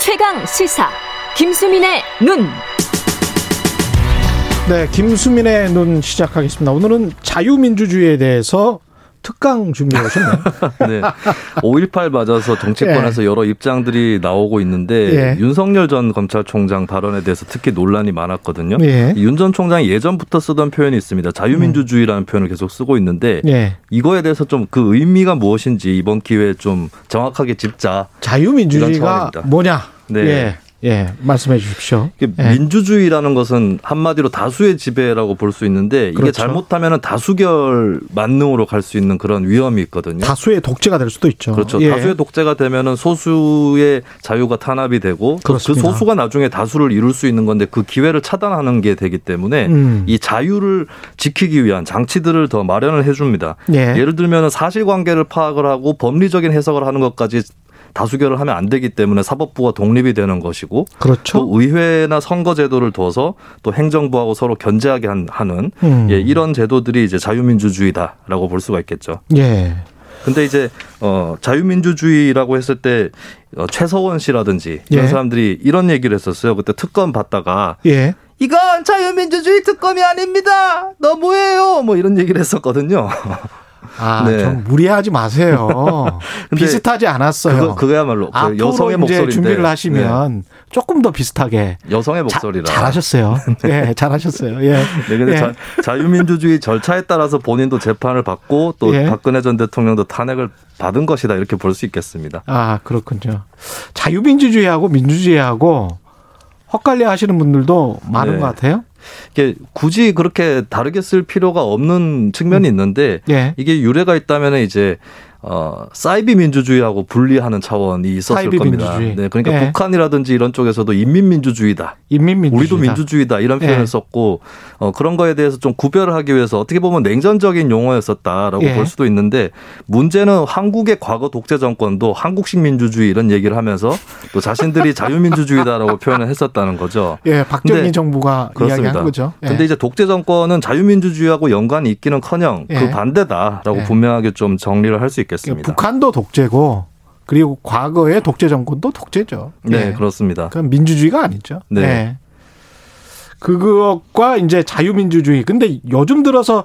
최강 시사. 김수민의 눈. 네, 김수민의 눈 시작하겠습니다. 오늘은 자유민주주의에 대해서 특강 준비해 오셨네요. 네. 5.18 맞아서 정치권에서 여러 입장들이 나오고 있는데 윤석열 전 검찰총장 발언에 대해서 특히 논란이 많았거든요. 윤 전 총장이 예전부터 쓰던 표현이 있습니다. 자유민주주의라는 표현을 계속 쓰고 있는데 이거에 대해서 좀 그 의미가 무엇인지 이번 기회에 좀 정확하게 짚자. 자유민주주의가 뭐냐. 네. 예, 말씀해 주십시오. 민주주의라는 것은 한마디로 다수의 지배라고 볼 수 있는데 그렇죠. 이게 잘못하면 다수결 만능으로 갈 수 있는 그런 위험이 있거든요. 다수의 독재가 될 수도 있죠. 그렇죠. 예. 다수의 독재가 되면 소수의 자유가 탄압이 되고 그렇습니다. 그 소수가 나중에 다수를 이룰 수 있는 건데 그 기회를 차단하는 게 되기 때문에 이 자유를 지키기 위한 장치들을 더 마련을 해 줍니다. 예. 예를 들면 사실관계를 파악을 하고 법리적인 해석을 하는 것까지 다수결을 하면 안 되기 때문에 사법부가 독립이 되는 것이고 그렇죠. 또 의회나 선거제도를 둬서 또 행정부하고 서로 견제하게 하는 예, 이런 제도들이 이제 자유민주주의다라고 볼 수가 있겠죠. 예. 근데 이제 자유민주주의라고 했을 때 최서원 씨라든지 이런 예. 사람들이 이런 얘기를 했었어요. 그때 특검 받다가 예. 이건 자유민주주의 특검이 아닙니다. 너 뭐예요? 뭐 이런 얘기를 했었거든요. 아, 네. 좀 무리하지 마세요. 비슷하지 않았어요. 그거야말로 그 여성의 목소리인데 준비를 하시면 네. 조금 더 비슷하게 여성의 목소리라 잘하셨어요. 네, 잘하셨어요. 예, 그런데 네, 예. 자유민주주의 절차에 따라서 본인도 재판을 받고 또 예. 박근혜 전 대통령도 탄핵을 받은 것이다 이렇게 볼 수 있겠습니다. 아, 그렇군요. 자유민주주의하고 민주주의하고 헛갈려하시는 분들도 많은 네. 것 같아요. 이게 굳이 그렇게 다르게 쓸 필요가 없는 측면이 있는데 예. 이게 유래가 있다면 이제 사이비 민주주의하고 분리하는 차원이 있었을 겁니다. 네, 그러니까 예. 북한이라든지 이런 쪽에서도 인민민주주의다. 우리도 민주주의다 이런 표현을 예. 썼고 그런 거에 대해서 좀 구별을 하기 위해서 어떻게 보면 냉전적인 용어였었다라고 예. 볼 수도 있는데 문제는 한국의 과거 독재 정권도 한국식 민주주의 이런 얘기를 하면서 또 자신들이 자유민주주의다라고 표현을 했었다는 거죠. 예, 박정희 근데, 정부가 그렇습니다. 이야기한 거죠. 그런데 예. 이제 독재 정권은 자유민주주의하고 연관이 있기는 커녕 예. 그 반대다라고 예. 분명하게 좀 정리를 할 수 있습니다. 그러니까 북한도 독재고 그리고 과거의 독재 정권도 독재죠. 네, 네. 그렇습니다. 그럼 민주주의가 아니죠. 네. 네. 그것과 이제 자유민주주의. 근데 요즘 들어서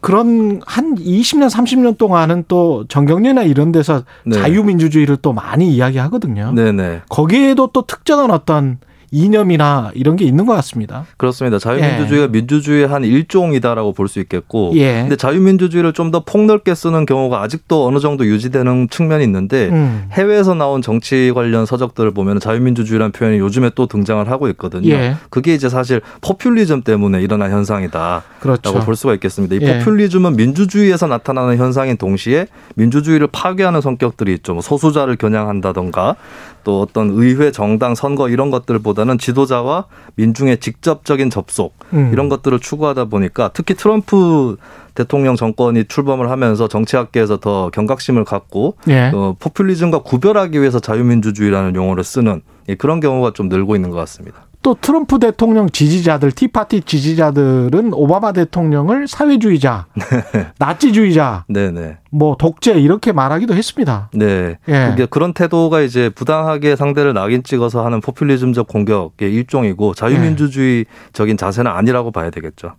그런 한 20년, 30년 동안은 또 정경련이나 이런 데서 네. 자유민주주의를 또 많이 이야기하거든요. 네, 네. 거기에도 또 특정한 어떤 이념이나 이런 게 있는 것 같습니다. 그렇습니다. 자유민주주의가 예. 민주주의의 한 일종이다라고 볼 수 있겠고 예. 근데 자유민주주의를 좀 더 폭넓게 쓰는 경우가 아직도 어느 정도 유지되는 측면이 있는데 해외에서 나온 정치 관련 서적들을 보면 자유민주주의라는 표현이 요즘에 또 등장을 하고 있거든요. 예. 그게 이제 사실 포퓰리즘 때문에 일어난 현상이다라고 그렇죠. 볼 수가 있겠습니다. 이 포퓰리즘은 예. 민주주의에서 나타나는 현상인 동시에 민주주의를 파괴하는 성격들이 있죠. 소수자를 겨냥한다던가 또 어떤 의회, 정당, 선거 이런 것들보다 는 지도자와 민중의 직접적인 접속 이런 것들을 추구하다 보니까 특히 트럼프 대통령 정권이 출범을 하면서 정치학계에서 더 경각심을 갖고 예. 포퓰리즘과 구별하기 위해서 자유민주주의라는 용어를 쓰는 그런 경우가 좀 늘고 있는 것 같습니다. 또 트럼프 대통령 지지자들, 티파티 지지자들은 오바마 대통령을 사회주의자, 나치주의자, 네네. 뭐 독재 이렇게 말하기도 했습니다. 네, 예. 그런 태도가 이제 부당하게 상대를 낙인 찍어서 하는 포퓰리즘적 공격의 일종이고 자유민주주의적인 예. 자세는 아니라고 봐야 되겠죠.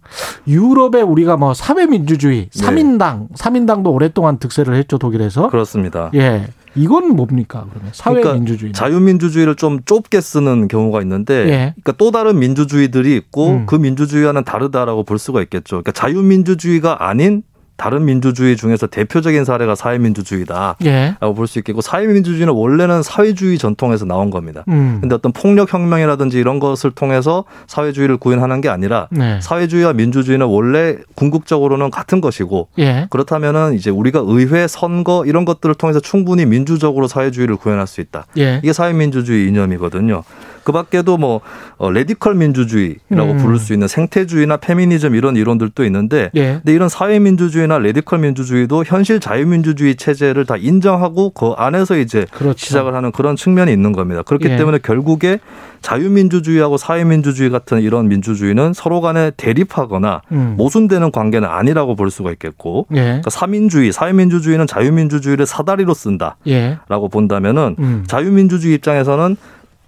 유럽에 우리가 뭐 사회민주주의, 3인당, 네. 3인당도 오랫동안 득세를 했죠, 독일에서. 그렇습니다. 예. 이건 뭡니까 그러면 사회민주주의? 그러니까 자유민주주의를 좀 좁게 쓰는 경우가 있는데, 예. 그러니까 또 다른 민주주의들이 있고 그 민주주의와는 다르다라고 볼 수가 있겠죠. 그러니까 자유민주주의가 아닌 다른 민주주의 중에서 대표적인 사례가 사회민주주의다라고 예. 볼 수 있겠고, 사회민주주의는 원래는 사회주의 전통에서 나온 겁니다. 그런데 어떤 폭력혁명이라든지 이런 것을 통해서 사회주의를 구현하는 게 아니라 네. 사회주의와 민주주의는 원래 궁극적으로는 같은 것이고 예. 그렇다면은 이제 우리가 의회, 선거 이런 것들을 통해서 충분히 민주적으로 사회주의를 구현할 수 있다. 예. 이게 사회민주주의 이념이거든요. 그 밖에도 뭐 레디컬 민주주의라고 부를 수 있는 생태주의나 페미니즘 이런 이론들도 있는데 예. 근데 이런 사회민주주의나 레디컬 민주주의도 현실 자유민주주의 체제를 다 인정하고 그 안에서 이제 그렇죠. 시작을 하는 그런 측면이 있는 겁니다. 그렇기 예. 때문에 결국에 자유민주주의하고 사회민주주의 같은 이런 민주주의는 서로 간에 대립하거나 모순되는 관계는 아니라고 볼 수가 있겠고 예. 그러니까 사민주의, 사회민주주의는 자유민주주의를 사다리로 쓴다라고 예. 본다면은 자유민주주의 입장에서는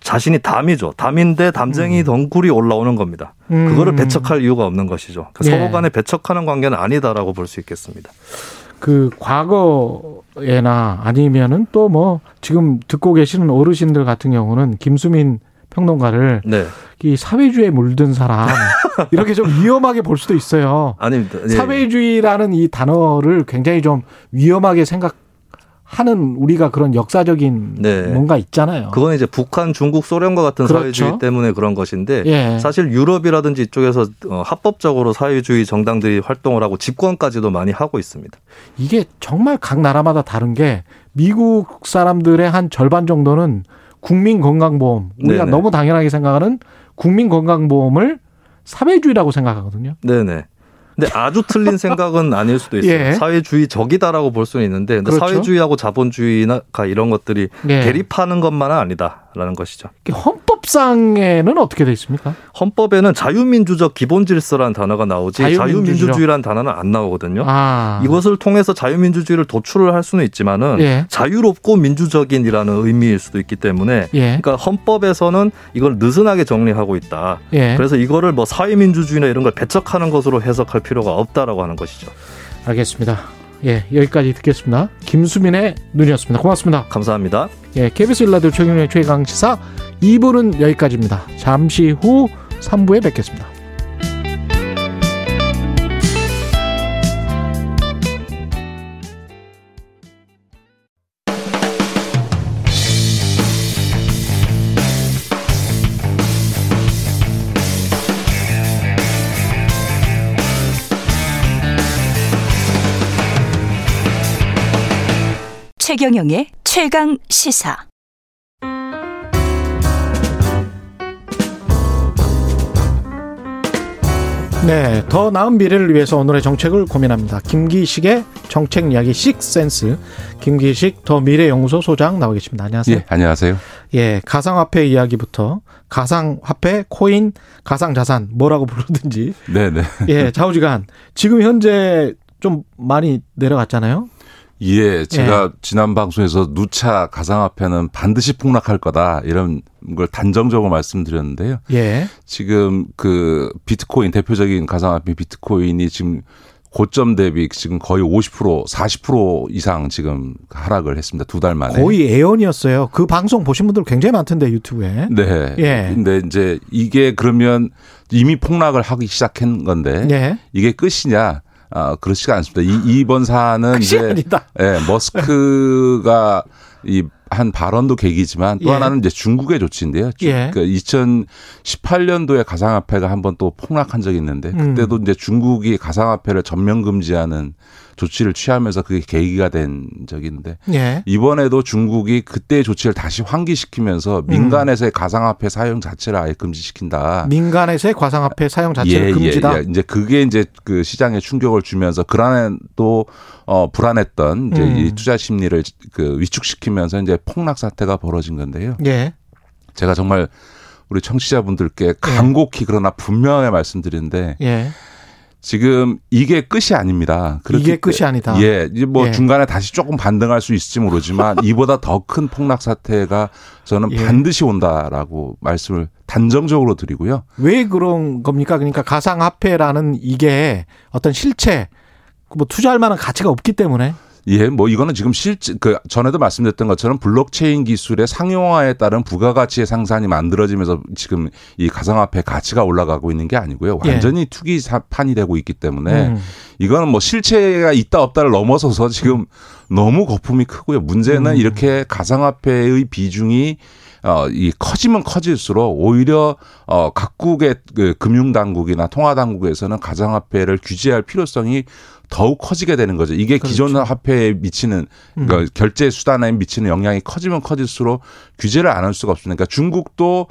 자신이 담이죠. 담인데 담쟁이 덩굴이 올라오는 겁니다. 그거를 배척할 이유가 없는 것이죠. 그러니까 예. 서로 간에 배척하는 관계는 아니다라고 볼 수 있겠습니다. 그 과거에나 아니면은 또 뭐 지금 듣고 계시는 어르신들 같은 경우는 김수민 평론가를 네. 이 사회주의에 물든 사람 이렇게 좀 위험하게 볼 수도 있어요. 아닙니다. 예. 사회주의라는 이 단어를 굉장히 좀 위험하게 생각. 하는 우리가 그런 역사적인 네. 뭔가 있잖아요. 그건 이제 북한, 중국, 소련과 같은 그렇죠. 사회주의 때문에 그런 것인데 예. 사실 유럽이라든지 이쪽에서 합법적으로 사회주의 정당들이 활동을 하고 집권까지도 많이 하고 있습니다. 이게 정말 각 나라마다 다른 게 미국 사람들의 한 절반 정도는 국민건강보험 우리가 네네. 너무 당연하게 생각하는 국민건강보험을 사회주의라고 생각하거든요. 네네. 근데 아주 틀린 생각은 아닐 수도 있어요. 예. 사회주의적이다라고 볼 수는 있는데 근데 그렇죠. 사회주의하고 자본주의나 이런 것들이 예. 대립하는 것만은 아니다라는 것이죠. 헌법상에는 어떻게 되어 있습니까? 헌법에는 자유민주적 기본질서라는 단어가 나오지 자유민주주의라는 단어는 안 나오거든요. 아. 이것을 통해서 자유민주주의를 도출을 할 수는 있지만은 예. 자유롭고 민주적인이라는 의미일 수도 있기 때문에 예. 그러니까 헌법에서는 이걸 느슨하게 정리하고 있다. 예. 그래서 이거를 뭐 사회민주주의나 이런 걸 배척하는 것으로 해석할 필요가 없다라고 하는 것이죠. 알겠습니다. 예, 여기까지 듣겠습니다. 김수민의 눈이었습니다. 고맙습니다. 감사합니다. 예, KBS 1라디오 최경영의 최강시사 2부는 여기까지입니다. 잠시 후 3부에 뵙겠습니다. 최경영의 최강 시사. 네, 더 나은 미래를 위해서 오늘의 정책을 고민합니다. 김기식의 정책 이야기 식센스. 김기식 더 미래연구소 소장 나와 계십니다. 안녕하세요. 예, 안녕하세요. 예, 가상화폐 이야기부터 가상화폐, 코인, 가상자산 뭐라고 부르든지. 네, 네. 예, 좌우지간 지금 현재 좀 많이 내려갔잖아요. 예, 제가 예. 지난 방송에서 누차 가상화폐는 반드시 폭락할 거다 이런 걸 단정적으로 말씀드렸는데요. 예. 지금 그 비트코인 대표적인 가상화폐 비트코인이 지금 고점 대비 지금 거의 50%, 40% 이상 지금 하락을 했습니다. 두 달 만에. 거의 애연이었어요. 그 방송 보신 분들 굉장히 많던데 유튜브에. 네. 예. 근데 이제 이게 그러면 이미 폭락을 하기 시작한 건데 예. 이게 끝이냐? 아, 그렇지가 않습니다. 이번 사안은 이제 예, 머스크가 이 한 발언도 계기지만 또 예. 하나는 이제 중국의 조치인데요. 예. 그러니까 2018년도에 가상화폐가 한번 또 폭락한 적이 있는데 그때도 이제 중국이 가상화폐를 전면 금지하는 조치를 취하면서 그게 계기가 된 적인데 예. 이번에도 중국이 그때의 조치를 다시 환기시키면서 민간에서의 가상화폐 사용 자체를 아예 금지시킨다. 민간에서의 가상화폐 사용 자체를 예, 금지다. 예, 예. 이제 그게 이제 그 시장에 충격을 주면서 그간에 또 불안했던 이제 이 투자 심리를 그 위축시키면서 이제 폭락 사태가 벌어진 건데요. 예. 제가 정말 우리 청취자분들께 간곡히 예. 그러나 분명하게 말씀드린데. 예. 지금 이게 끝이 아닙니다. 이게 끝이 아니다. 예, 뭐 예. 중간에 다시 조금 반등할 수 있을지 모르지만 이보다 더 큰 폭락 사태가 저는 예. 반드시 온다라고 말씀을 단정적으로 드리고요. 왜 그런 겁니까? 그러니까 가상화폐라는 이게 어떤 실체, 뭐 투자할 만한 가치가 없기 때문에. 예, 뭐 이거는 지금 실제 그 전에도 말씀드렸던 것처럼 블록체인 기술의 상용화에 따른 부가가치의 상산이 만들어지면서 지금 이 가상화폐 가치가 올라가고 있는 게 아니고요. 완전히 예. 투기판이 되고 있기 때문에 이거는 뭐 실체가 있다 없다를 넘어서서 지금 너무 거품이 크고요. 문제는 이렇게 가상화폐의 비중이 이 커지면 커질수록 오히려 각국의 그 금융당국이나 통화당국에서는 가상화폐를 규제할 필요성이 더욱 커지게 되는 거죠. 이게 그렇죠. 기존 화폐에 미치는 그러니까 결제 수단에 미치는 영향이 커지면 커질수록 규제를 안 할 수가 없으니까 중국도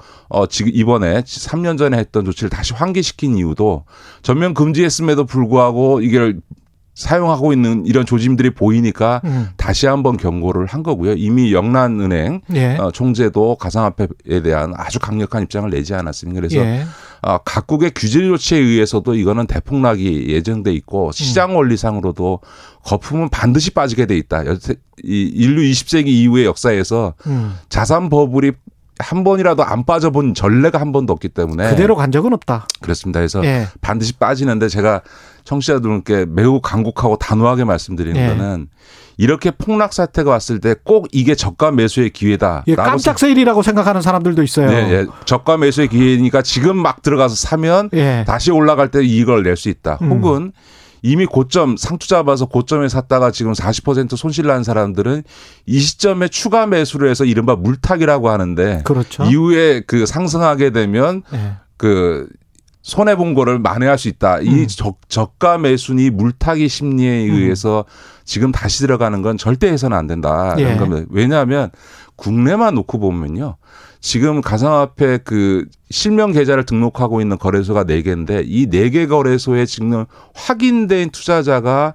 지금 이번에 3년 전에 했던 조치를 다시 환기시킨 이유도 전면 금지했음에도 불구하고 이걸 사용하고 있는 이런 조짐들이 보이니까 다시 한번 경고를 한 거고요. 이미 영란은행 총재도 가상화폐에 대한 아주 강력한 입장을 내지 않았습니다. 그래서 각국의 규제 조치에 의해서도 이거는 대폭락이 예정돼 있고 시장 원리상으로도 거품은 반드시 빠지게 돼 있다. 인류 20세기 이후의 역사에서 자산 버블이 한 번이라도 안 빠져본 전례가 한 번도 없기 때문에 그대로 간 적은 없다. 그렇습니다. 그래서 반드시 빠지는데 제가 청취자들께 매우 간곡하고 단호하게 말씀드리는 거는 이렇게 폭락 사태가 왔을 때 꼭 이게 저가 매수의 기회다. 깜짝 세일이라고 생각하는 사람들도 있어요. 저가 매수의 기회니까 지금 막 들어가서 사면 다시 올라갈 때 이익을 낼 수 있다. 혹은 이미 고점 상투 잡아서 고점에 샀다가 지금 40% 손실 난 사람들은 이 시점에 추가 매수를 해서 이른바 물타기라고 하는데 그렇죠. 이후에 그 상승하게 되면 그 손해 본 거를 만회할 수 있다. 이 저가 매수니 물타기 심리에 의해서 지금 다시 들어가는 건 절대 해서는 안 된다라는 겁니다. 왜냐하면 국내만 놓고 보면요. 지금 가상화폐 그 실명 계좌를 등록하고 있는 거래소가 4개인데 이 4개 거래소에 지금 확인된 투자자가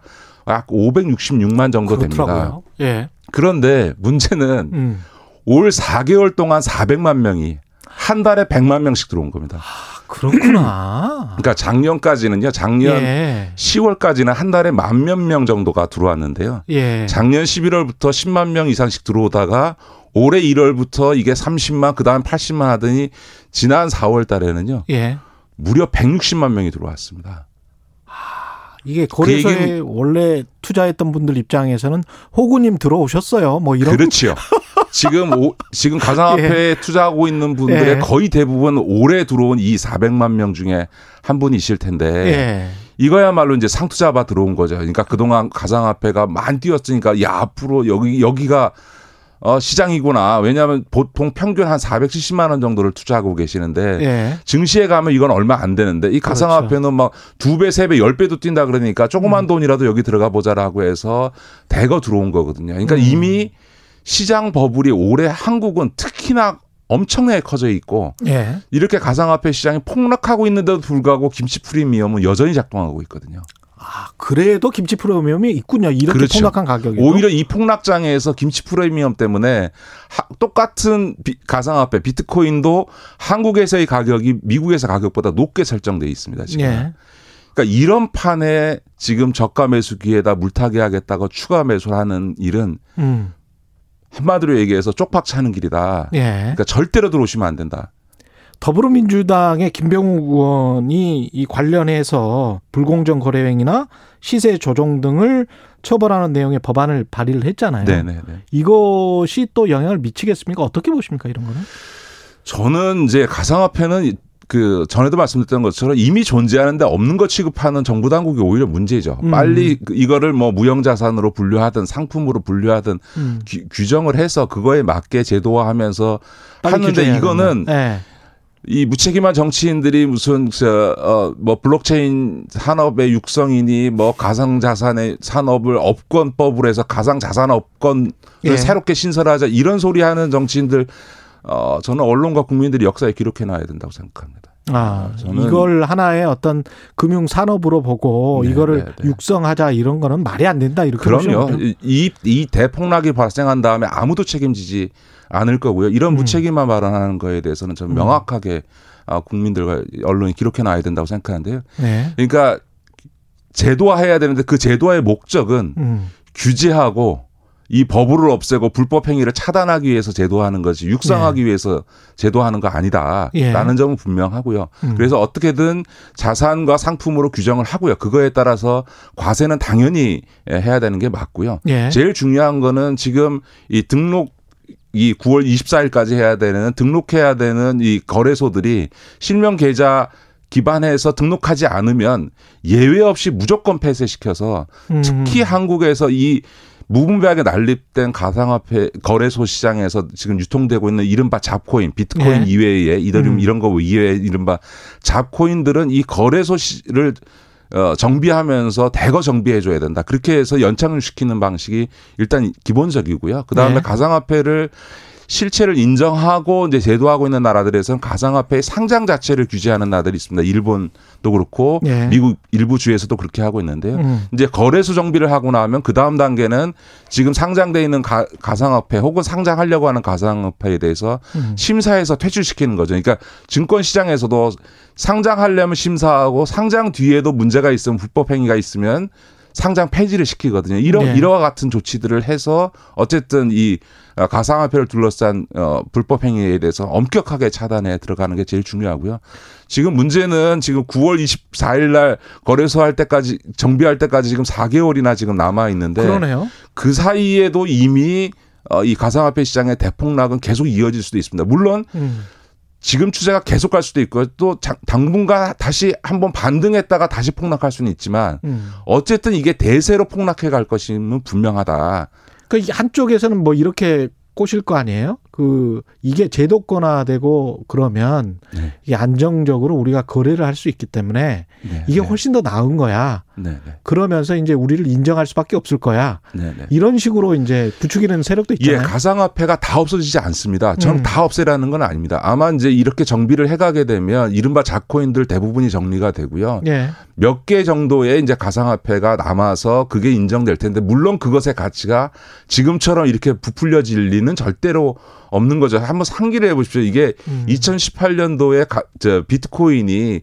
약 566만 정도 그렇더라고요. 됩니다. 그런데 문제는 올 4개월 동안 400만 명이 한 달에 100만 명씩 들어온 겁니다. 아, 그렇구나. 그러니까 작년까지는요. 작년 10월까지는 한 달에 10,000명 정도가 들어왔는데요. 작년 11월부터 10만 명 이상씩 들어오다가 올해 1월부터 이게 30만 그다음 80만 하더니 지난 4월 달에는요. 무려 160만 명이 들어왔습니다. 이게 거래소에 원래 투자했던 분들 입장에서는 호구님 들어오셨어요. 뭐 이런. 그렇죠. 지금 가상화폐에 투자하고 있는 분들의 거의 대부분 올해 들어온 이 400만 명 중에 한 분이실 텐데 이거야말로 이제 상투 잡아 들어온 거죠. 그러니까 그동안 가상화폐가 많이 뛰었으니까 야 앞으로 여기가 시장이구나. 왜냐하면 보통 평균 한 470만 원 정도를 투자하고 계시는데 증시에 가면 이건 얼마 안 되는데 이 가상화폐는 막 2배, 3배, 10배도 뛴다 그러니까 조그만 돈이라도 여기 들어가 보자라고 해서 대거 들어온 거거든요. 그러니까 이미 시장 버블이 올해 한국은 특히나 엄청나게 커져 있고 이렇게 가상화폐 시장이 폭락하고 있는데도 불구하고 김치 프리미엄은 여전히 작동하고 있거든요. 아, 그래도 김치 프리미엄이 있군요. 이렇게 그렇죠. 폭락한 가격이. 오히려 이 폭락장에서 김치 프리미엄 때문에 똑같은 가상화폐 비트코인도 한국에서의 가격이 미국에서 가격보다 높게 설정돼 있습니다. 지금. 그러니까 이런 판에 지금 저가 매수 기회다 물타기 하겠다고 추가 매수하는 일은 한마디로 얘기해서 쪽박 차는 길이다. 그러니까 절대로 들어오시면 안 된다. 더불어민주당의 김병욱 의원이 이 관련해서 불공정 거래 행위나 시세 조종 등을 처벌하는 내용의 법안을 발의를 했잖아요. 이것이 또 영향을 미치겠습니까? 어떻게 보십니까? 이런 거는? 저는 이제 가상화폐는 그 전에도 말씀드렸던 것처럼 이미 존재하는데 없는 것 취급하는 정부 당국이 오히려 문제죠. 빨리 이거를 뭐 무형자산으로 분류하든 상품으로 분류하든 규정을 해서 그거에 맞게 제도화하면서 하는데 이거는. 이 무책임한 정치인들이 무슨 뭐 블록체인 산업의 육성이니 뭐 가상자산의 산업을 업권법으로 해서 가상자산 업권을 새롭게 신설하자 이런 소리 하는 정치인들 저는 언론과 국민들이 역사에 기록해 놔야 된다고 생각합니다. 아, 저는 이걸 하나의 어떤 금융 산업으로 보고 이거를 육성하자 이런 거는 말이 안 된다 이렇게 그럼요. 이 대폭락이 발생한 다음에 아무도 책임지지 않을 거고요. 이런 무책임한 발언하는 거에 대해서는 좀 명확하게 국민들과 언론이 기록해놔야 된다고 생각하는데요. 그러니까 제도화해야 되는데 그 제도화의 목적은 규제하고 이 버블을 없애고 불법 행위를 차단하기 위해서 제도하는 거지 육성하기 위해서 제도하는 거 아니다라는 점은 분명하고요. 그래서 어떻게든 자산과 상품으로 규정을 하고요. 그거에 따라서 과세는 당연히 해야 되는 게 맞고요. 제일 중요한 거는 지금 이 등록 이 9월 24일까지 해야 되는 등록해야 되는 이 거래소들이 실명 계좌 기반해서 등록하지 않으면 예외 없이 무조건 폐쇄시켜서 특히 한국에서 이 무분별하게 난립된 가상화폐 거래소 시장에서 지금 유통되고 있는 이른바 잡코인, 비트코인 네. 이외의 이더리움 이런 거 이외의 이른바 잡코인들은 이 거래소를 정비하면서 대거 정비해줘야 된다. 그렇게 해서 연착륙시키는 방식이 일단 기본적이고요. 그다음에 네. 가상화폐를 실체를 인정하고 이제 제도하고 있는 나라들에서는 가상화폐의 상장 자체를 규제하는 나라들이 있습니다. 일본도 그렇고 예. 미국 일부 주에서도 그렇게 하고 있는데요. 이제 거래소 정비를 하고 나면 그 다음 단계는 지금 상장돼 있는 가상화폐 혹은 상장하려고 하는 가상화폐에 대해서 심사해서 퇴출시키는 거죠. 그러니까 증권시장에서도 상장하려면 심사하고 상장 뒤에도 문제가 있으면 불법행위가 있으면 상장 폐지를 시키거든요. 네. 이러와 같은 조치들을 해서 어쨌든 이 가상화폐를 둘러싼 불법 행위에 대해서 엄격하게 차단해 들어가는 게 제일 중요하고요. 지금 문제는 지금 9월 24일 날 거래소할 때까지 정비할 때까지 지금 4개월이나 지금 남아 있는데 그러네요. 그 사이에도 이미 이 가상화폐 시장의 대폭락은 계속 이어질 수도 있습니다. 물론 지금 추세가 계속 갈 수도 있고요. 또 당분간 다시 한번 반등했다가 다시 폭락할 수는 있지만 어쨌든 이게 대세로 폭락해 갈 것임은 분명하다. 그러니까 한쪽에서는 뭐 이렇게 꼬실 거 아니에요? 이게 제도권화되고 그러면 네. 이게 안정적으로 우리가 거래를 할 수 있기 때문에 네. 이게 훨씬 더 나은 거야. 네. 그러면서 이제 우리를 인정할 수밖에 없을 거야. 네. 이런 식으로 이제 부추기는 세력도 있잖아요. 예, 가상화폐가 다 없어지지 않습니다. 저는 다 없애라는 건 아닙니다. 아마 이제 이렇게 정비를 해가게 되면 이른바 잡코인들 대부분이 정리가 되고요. 예. 몇 개 정도의 이제 가상화폐가 남아서 그게 인정될 텐데 물론 그것의 가치가 지금처럼 이렇게 부풀려질 리는 절대로 없는 거죠. 한번 상기를 해보십시오. 이게 2018년도에 비트코인이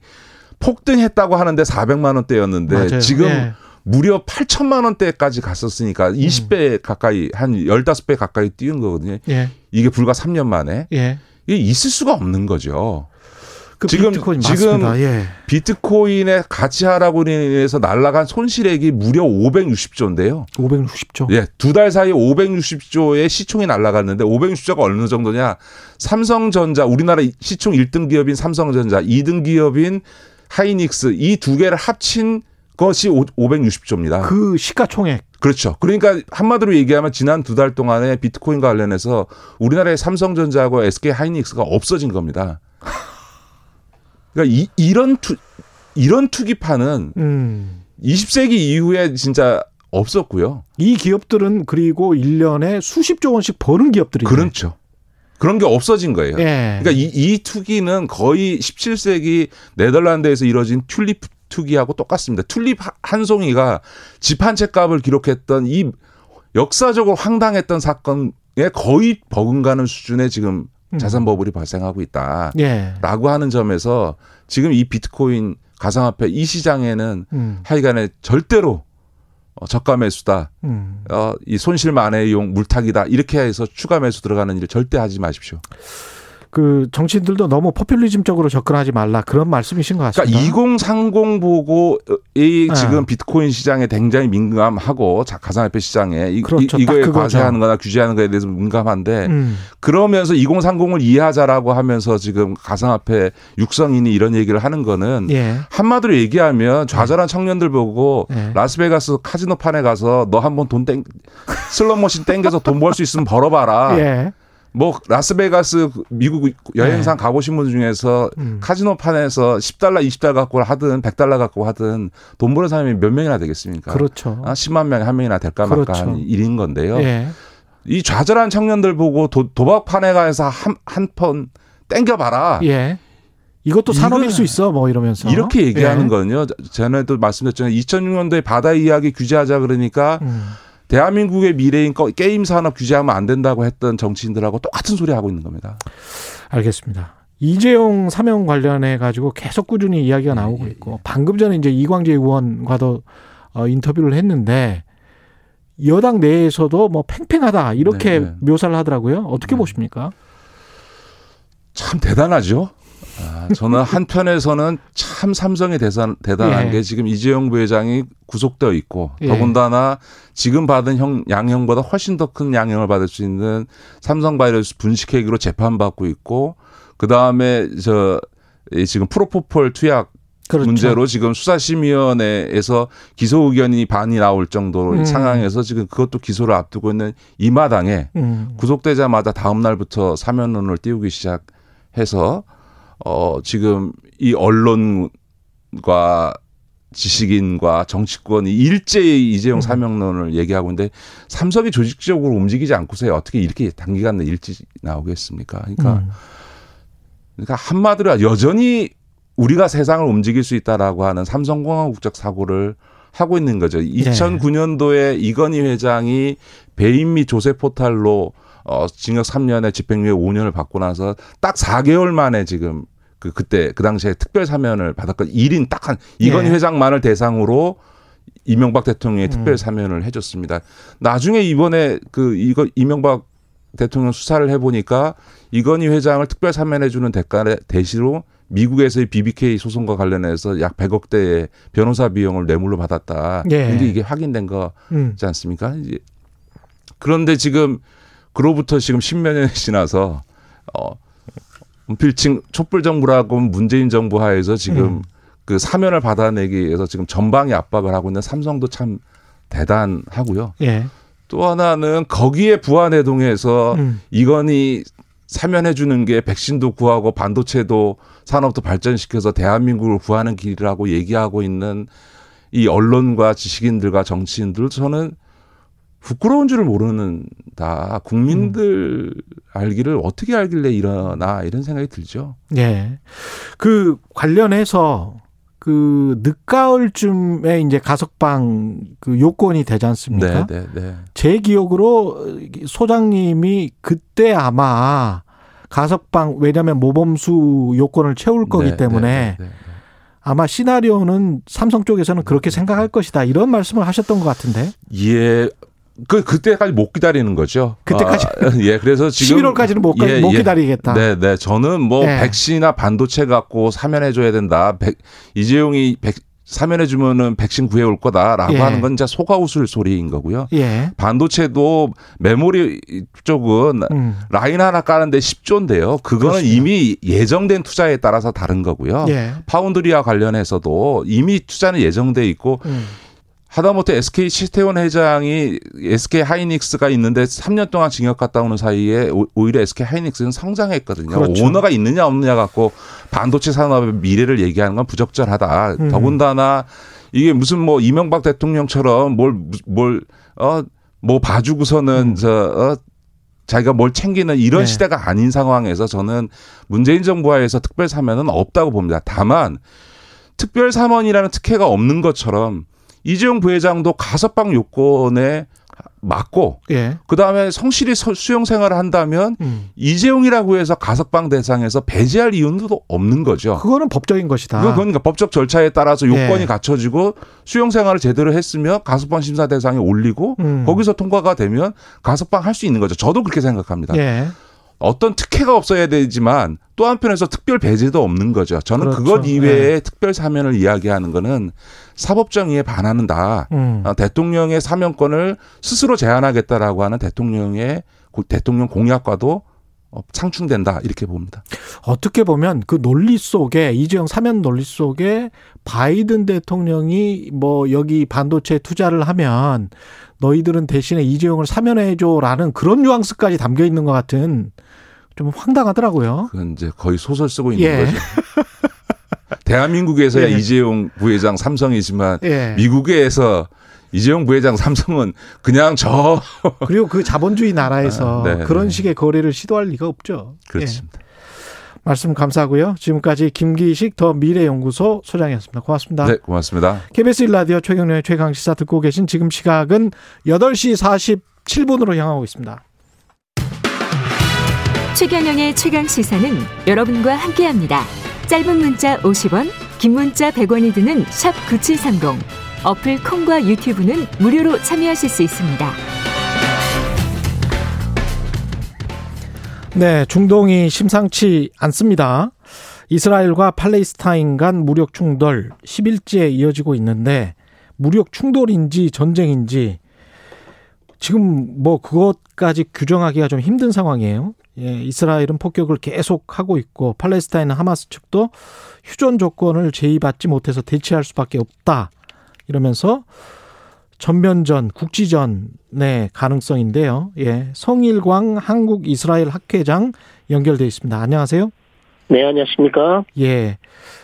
폭등했다고 하는데 400만 원대였는데 맞아요. 지금 네. 무려 8천만 원대까지 갔었으니까 20배 가까이 한 15배 가까이 뛰는 거거든요. 예. 이게 불과 3년 만에. 예. 이게 있을 수가 없는 거죠. 그 비트코인 예. 비트코인의 가치하락으로 인해서 날아간 손실액이 무려 560조인데요. 560조. 예, 두 달 사이에 560조의 시총이 날아갔는데 560조가 어느 정도냐? 삼성전자, 우리나라 시총 1등 기업인 삼성전자, 2등 기업인 하이닉스 이 두 개를 합친 것이 560조입니다. 그 시가총액. 그렇죠. 그러니까 한마디로 얘기하면 지난 두 달 동안에 비트코인과 관련해서 우리나라의 삼성전자하고 SK 하이닉스가 없어진 겁니다. 그러니까 이런 투기판은 20세기 이후에 진짜 없었고요. 이 기업들은 그리고 1년에 수십조 원씩 버는 기업들이죠. 그렇죠. 그런 게 없어진 거예요. 예. 그러니까 이 투기는 거의 17세기 네덜란드에서 이뤄진 튤립 투기하고 똑같습니다. 튤립 한 송이가 집 한 채 값을 기록했던 이 역사적으로 황당했던 사건에 거의 버금가는 수준의 지금 자산 버블이 발생하고 있다라고 예. 하는 점에서 지금 이 비트코인 가상화폐 이 시장에는 하여간에 절대로 저가 매수다, 이 손실 만회용 물타기다 이렇게 해서 추가 매수 들어가는 일 절대 하지 마십시오. 그 정치인들도 너무 포퓰리즘적으로 접근하지 말라 그런 말씀이신 것 같습니다. 그러니까 2030 보고의 지금 비트코인 시장에 굉장히 민감하고 가상화폐 시장에 그렇죠. 이거에 과세하는 거나 규제하는 거에 대해서 민감한데 그러면서 2030을 이해하자라고 하면서 지금 가상화폐 육성인이 이런 얘기를 하는 거는 예. 한마디로 얘기하면 좌절한 청년들 보고 예. 라스베가스 카지노판에 가서 너 한번 슬롯머신 땡겨서 돈 벌 수 있으면 벌어봐라. 예. 뭐 라스베가스 미국 여행상 네. 가보신 분 중에서 카지노판에서 $10, $20 갖고 하든 $100 갖고 하든 돈 버는 사람이 몇 명이나 되겠습니까? 그렇죠. 10만 명에 한 명이나 될까 말까 그렇죠. 한 일인 건데요. 네. 이 좌절한 청년들 보고 도박판에 가서 한 번 땡겨봐라. 예. 이것도 산업일 수 있어 뭐 이러면서 이렇게 얘기하는 예. 거는요. 전에도 말씀드렸지만 2006년도에 바다 이야기 규제하자 그러니까 대한민국의 미래인 게임 산업 규제하면 안 된다고 했던 정치인들하고 똑같은 소리 하고 있는 겁니다. 알겠습니다. 이재용 사명 관련해 가지고 계속 꾸준히 이야기가 나오고 있고 방금 전에 이제 이광재 의원과도 인터뷰를 했는데 여당 내에서도 뭐 팽팽하다 이렇게 네. 묘사를 하더라고요. 어떻게 보십니까? 참 대단하죠. 저는 한편에서는 참 삼성이 대단한 예. 게 지금 이재용 부회장이 구속되어 있고 예. 더군다나 지금 받은 양형보다 훨씬 더 큰 양형을 받을 수 있는 삼성 바이오로직스 분식회계로 재판받고 있고 그다음에 지금 프로포폴 투약 그렇죠. 문제로 지금 수사심의위원회에서 기소 의견이 반이 나올 정도로 상황에서 지금 그것도 기소를 앞두고 있는 이 마당에 구속되자마자 다음 날부터 사면론을 띄우기 시작해서 지금 이 언론과 지식인과 정치권이 일제히 이재용 사면론을 얘기하고 있는데 삼성이 조직적으로 움직이지 않고서야 어떻게 이렇게 단기간 내 일찍 나오겠습니까? 그러니까 한마디로 여전히 우리가 세상을 움직일 수 있다라고 하는 삼성공화국적 사고를 하고 있는 거죠. 2009년도에 이건희 회장이 배임 및 조세 포탈로 징역 3년에 집행유예 5년을 받고 나서 딱 4개월 만에 지금 그때 그 당시에 특별 사면을 받았거든요. 1인 딱 한 이건희 회장만을 대상으로 이명박 대통령이 특별 사면을 해줬습니다. 나중에 이번에 이명박 대통령 수사를 해보니까 이건희 회장을 특별 사면해주는 대시로 미국에서의 BBK 소송과 관련해서 약 100억 대의 변호사 비용을 뇌물로 받았다. 근데 이게 확인된 거지 않습니까? 그런데 지금 그로부터 지금 10몇 년이 지나서 필칭 촛불 정부라고 문재인 정부 하에서 지금 그 사면을 받아내기 위해서 지금 전방위 압박을 하고 있는 삼성도 참 대단하고요. 또 하나는 거기에 부안해동해서 이건희 사면해 주는 게 백신도 구하고 반도체도 산업도 발전시켜서 대한민국을 구하는 길이라고 얘기하고 있는 이 언론과 지식인들과 정치인들 저는 부끄러운 줄을 모르는다. 국민들 알기를 어떻게 알길래 이러나 이런 생각이 들죠. 예. 그 관련해서 그 늦가을쯤에 이제 가석방 그 요건이 되지 않습니까? 네. 제 기억으로 소장님이 그때 아마 가석방 왜냐하면 모범수 요건을 채울 거기 때문에 아마 시나리오는 삼성 쪽에서는 그렇게 생각할 것이다 이런 말씀을 하셨던 것 같은데. 예. 그때까지 못 기다리는 거죠. 그때까지. 그래서 지금 11월까지는 못 기다리겠다. 네. 저는 백신이나 반도체 갖고 사면해 줘야 된다. 이재용이 사면해 주면은 백신 구해 올 거다라고 하는 건 진짜 속아웃을 소리인 거고요. 반도체도 메모리 쪽은 라인 하나 까는데 10조인데요. 그거는 그렇습니다. 이미 예정된 투자에 따라서 다른 거고요. 파운드리와 관련해서도 이미 투자는 예정돼 있고 하다못해 SK 시태원 회장이 SK 하이닉스가 있는데 3년 동안 징역 갔다 오는 사이에 오히려 SK 하이닉스는 성장했거든요. 그렇죠. 오너가 있느냐 없느냐 갖고 반도체 산업의 미래를 얘기하는 건 부적절하다. 더군다나 이게 무슨 이명박 대통령처럼 뭐 봐주고서는 자기가 뭘 챙기는 이런 시대가 아닌 상황에서 저는 문재인 정부하에서 특별 사면은 없다고 봅니다. 다만 특별 사면이라는 특혜가 없는 것처럼 이재용 부회장도 가석방 요건에 맞고 그다음에 성실히 수용 생활을 한다면 이재용이라고 해서 가석방 대상에서 배제할 이유는 없는 거죠. 그거는 법적인 것이다. 그러니까 법적 절차에 따라서 요건이 갖춰지고 수용 생활을 제대로 했으면 가석방 심사 대상에 올리고 거기서 통과가 되면 가석방 할 수 있는 거죠. 저도 그렇게 생각합니다. 어떤 특혜가 없어야 되지만 또 한편에서 특별 배제도 없는 거죠. 저는 그것 이외에 특별 사면을 이야기하는 거는 사법정의에 반하는다. 대통령의 사면권을 스스로 제한하겠다라고 하는 대통령 공약과도 상충된다 이렇게 봅니다. 어떻게 보면 그 논리 속에 이재용 사면 논리 속에 바이든 대통령이 여기 반도체 투자를 하면 너희들은 대신에 이재용을 사면해줘라는 그런 뉘앙스까지 담겨 있는 것 같은 좀 황당하더라고요. 그건 이제 거의 소설 쓰고 있는 거죠. 대한민국에서 이재용 부회장 삼성이지만 미국에서 이재용 부회장 삼성은 그냥 그리고 그 자본주의 나라에서 그런 식의 거래를 시도할 리가 없죠. 그렇습니다. 말씀 감사하고요. 지금까지 김기식 더 미래연구소 소장이었습니다. 고맙습니다. 네, 고맙습니다. KBS 1라디오 최경영의 최강시사 듣고 계신 지금 시각은 8시 47분으로 향하고 있습니다. 최경영의 최강시사는 여러분과 함께합니다. 짧은 문자 50원, 긴 문자 100원이 드는 샵 9730. 어플 콩과 유튜브는 무료로 참여하실 수 있습니다. 네, 중동이 심상치 않습니다. 이스라엘과 팔레스타인 간 무력 충돌 10일째 이어지고 있는데 무력 충돌인지 전쟁인지 지금 그것까지 규정하기가 좀 힘든 상황이에요. 예, 이스라엘은 폭격을 계속하고 있고 팔레스타인 하마스 측도 휴전 조건을 제의받지 못해서 대치할 수밖에 없다. 이러면서 전면전, 국지전의 가능성인데요. 예, 성일광 한국이스라엘 학회장 연결돼 있습니다. 안녕하세요. 네, 안녕하십니까. 예,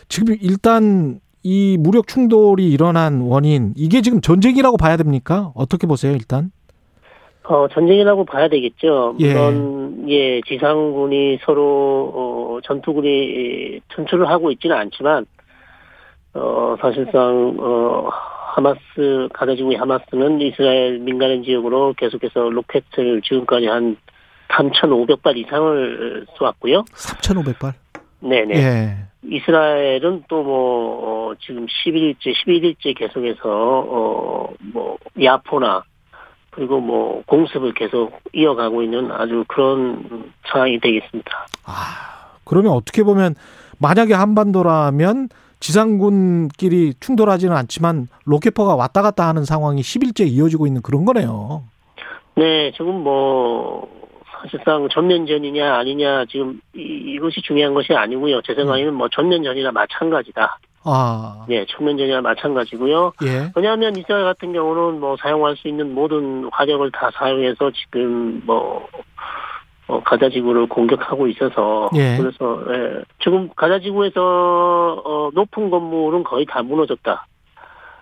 지금 일단 이 무력 충돌이 일어난 원인, 이게 지금 전쟁이라고 봐야 됩니까? 어떻게 보세요, 일단? 전쟁이라고 봐야 되겠죠. 물론, 예, 지상군이 서로, 전투군이 전투를 하고 있지는 않지만, 사실상, 하마스, 가자 지구의 하마스는 이스라엘 민간인 지역으로 계속해서 로켓을 지금까지 한 3,500발 이상을 쏘았고요. 3,500발? 네네. 예. 이스라엘은 또 뭐, 지금 11일째 계속해서, 야포나, 그리고 뭐 공습을 계속 이어가고 있는 아주 그런 상황이 되겠습니다. 아, 그러면 어떻게 보면 만약에 한반도라면 지상군끼리 충돌하지는 않지만 로켓포가 왔다 갔다 하는 상황이 10일째 이어지고 있는 그런 거네요. 네, 지금 뭐 사실상 전면전이냐 아니냐 지금 이것이 중요한 것이 아니고요. 제 생각에는 뭐 전면전이나 마찬가지다. 아. 네, 전면전이나 마찬가지고요. 예. 왜냐하면 이스라엘 같은 경우는 뭐 사용할 수 있는 모든 화력을 다 사용해서 지금 뭐 가자지구를 공격하고 있어서 예. 그래서 예, 지금 가자지구에서 높은 건물은 거의 다 무너졌다.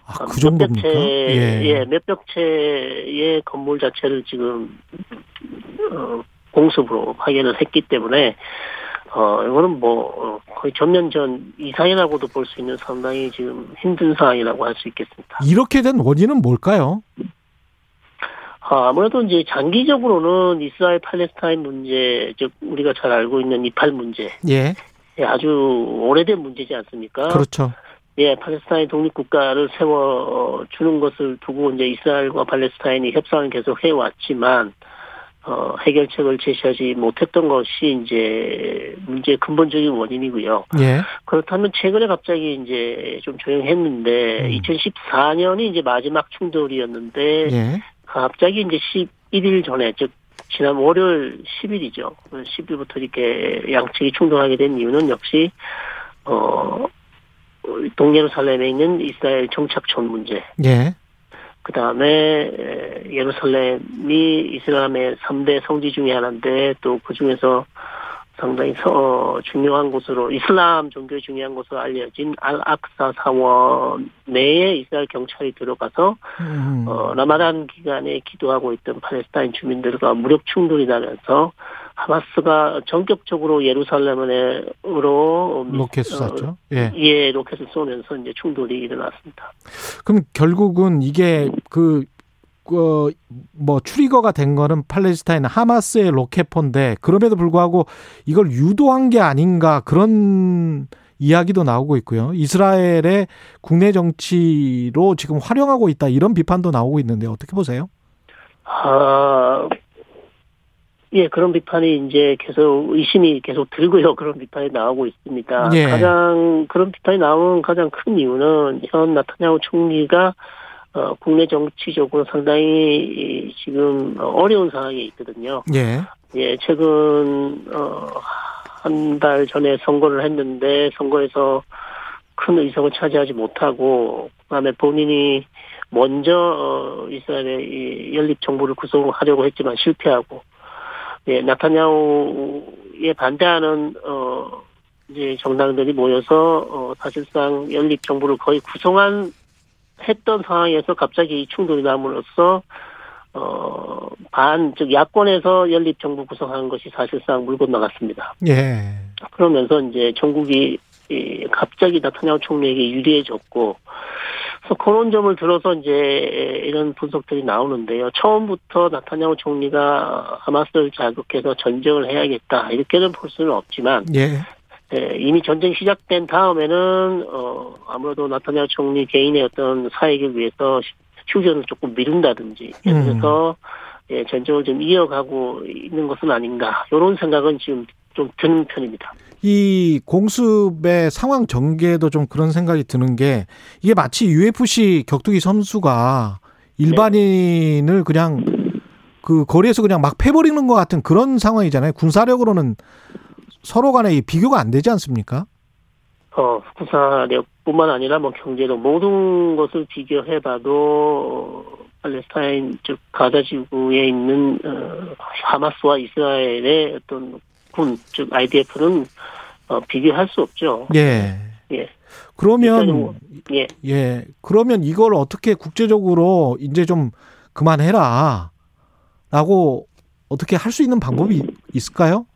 아, 그 정도입니까? 몇백 채의 건물 자체를 지금 공습으로 파괴를 했기 때문에. 이거는 뭐, 거의 전면전 이상이라고도 볼 수 있는 상당히 지금 힘든 상황이라고 할 수 있겠습니다. 이렇게 된 원인은 뭘까요? 아무래도 이제 장기적으로는 이스라엘 팔레스타인 문제, 즉, 우리가 잘 알고 있는 이팔 문제. 예. 예, 아주 오래된 문제지 않습니까? 그렇죠. 예, 팔레스타인 독립국가를 세워주는 것을 두고 이제 이스라엘과 팔레스타인이 협상을 계속 해왔지만, 해결책을 제시하지 못했던 것이 이제 문제의 근본적인 원인이고요. 예. 그렇다면 최근에 갑자기 이제 좀 조용했는데 2014년이 이제 마지막 충돌이었는데 예. 갑자기 이제 11일 전에 즉 지난 월요일 10일이죠. 10일부터 이렇게 양측이 충돌하게 된 이유는 역시 동예루살렘에 있는 이스라엘 정착촌 문제. 예. 그 다음에 예루살렘이 이슬람의 3대 성지 중에 하나인데 또 그중에서 상당히 중요한 곳으로 이슬람 종교의 중요한 곳으로 알려진 알악사 사원 내에 이스라엘 경찰이 들어가서 라마단 기간에 기도하고 있던 팔레스타인 주민들과 무력 충돌이 나면서 하마스가 전격적으로 예루살렘으로 로켓을 쐈죠. 예. 예, 로켓을 쏘면서 이제 충돌이 일어났습니다. 그럼 결국은 이게 뭐 추리거가 된 거는 팔레스타인 하마스의 로켓포인데 그럼에도 불구하고 이걸 유도한 게 아닌가 그런 이야기도 나오고 있고요. 이스라엘의 국내 정치로 지금 활용하고 있다 이런 비판도 나오고 있는데 어떻게 보세요? 예, 그런 비판이 이제 계속 의심이 계속 들고요. 그런 비판이 나오고 있습니다. 예. 그런 비판이 나온 가장 큰 이유는 현 나타냐후 총리가 국내 정치적으로 상당히 지금 어려운 상황에 있거든요. 예. 예, 최근, 한 달 전에 선거를 했는데 선거에서 큰 의석을 차지하지 못하고 그다음에 본인이 먼저 이스라엘의 연립 정부를 구성하려고 했지만 실패하고 예, 나타냐후에 반대하는 이제 정당들이 모여서 사실상 연립 정부를 거의 구성한 했던 상황에서 갑자기 이 충돌이 남으로써 즉 야권에서 연립 정부 구성하는 것이 사실상 물 건너갔습니다. 예. 그러면서 이제 전국이 갑자기 나타냐후 총리에게 유리해졌고, 그래서 그런 점을 들어서 이제 이런 분석들이 나오는데요. 처음부터 나타냐후 총리가 하마스를 자극해서 전쟁을 해야겠다 이렇게는 볼 수는 없지만, 예. 예, 이미 전쟁 시작된 다음에는 아무래도 나타냐후 총리 개인의 어떤 사익을 위해서 휴전을 조금 미룬다든지, 그래서 예, 전쟁을 좀 이어가고 있는 것은 아닌가 이런 생각은 지금 좀 드는 편입니다. 이 공습의 상황 전개도 좀 그런 생각이 드는 게 이게 마치 UFC 격투기 선수가 일반인을 그냥 그 거리에서 그냥 막 패버리는 것 같은 그런 상황이잖아요. 군사력으로는 서로 간에 비교가 안 되지 않습니까? 군사력뿐만 아니라 뭐 경제력 모든 것을 비교해봐도 팔레스타인 즉 가자 지구에 있는 하마스와 이스라엘의 어떤 군 즉 IDF는 비교할 수 없죠. 예. 예. 그러면 예. 예. 그러면 이걸 어떻게 국제적으로 이제 좀 그만해라. 라고 어떻게 할 수 있는 방법이 있을까요?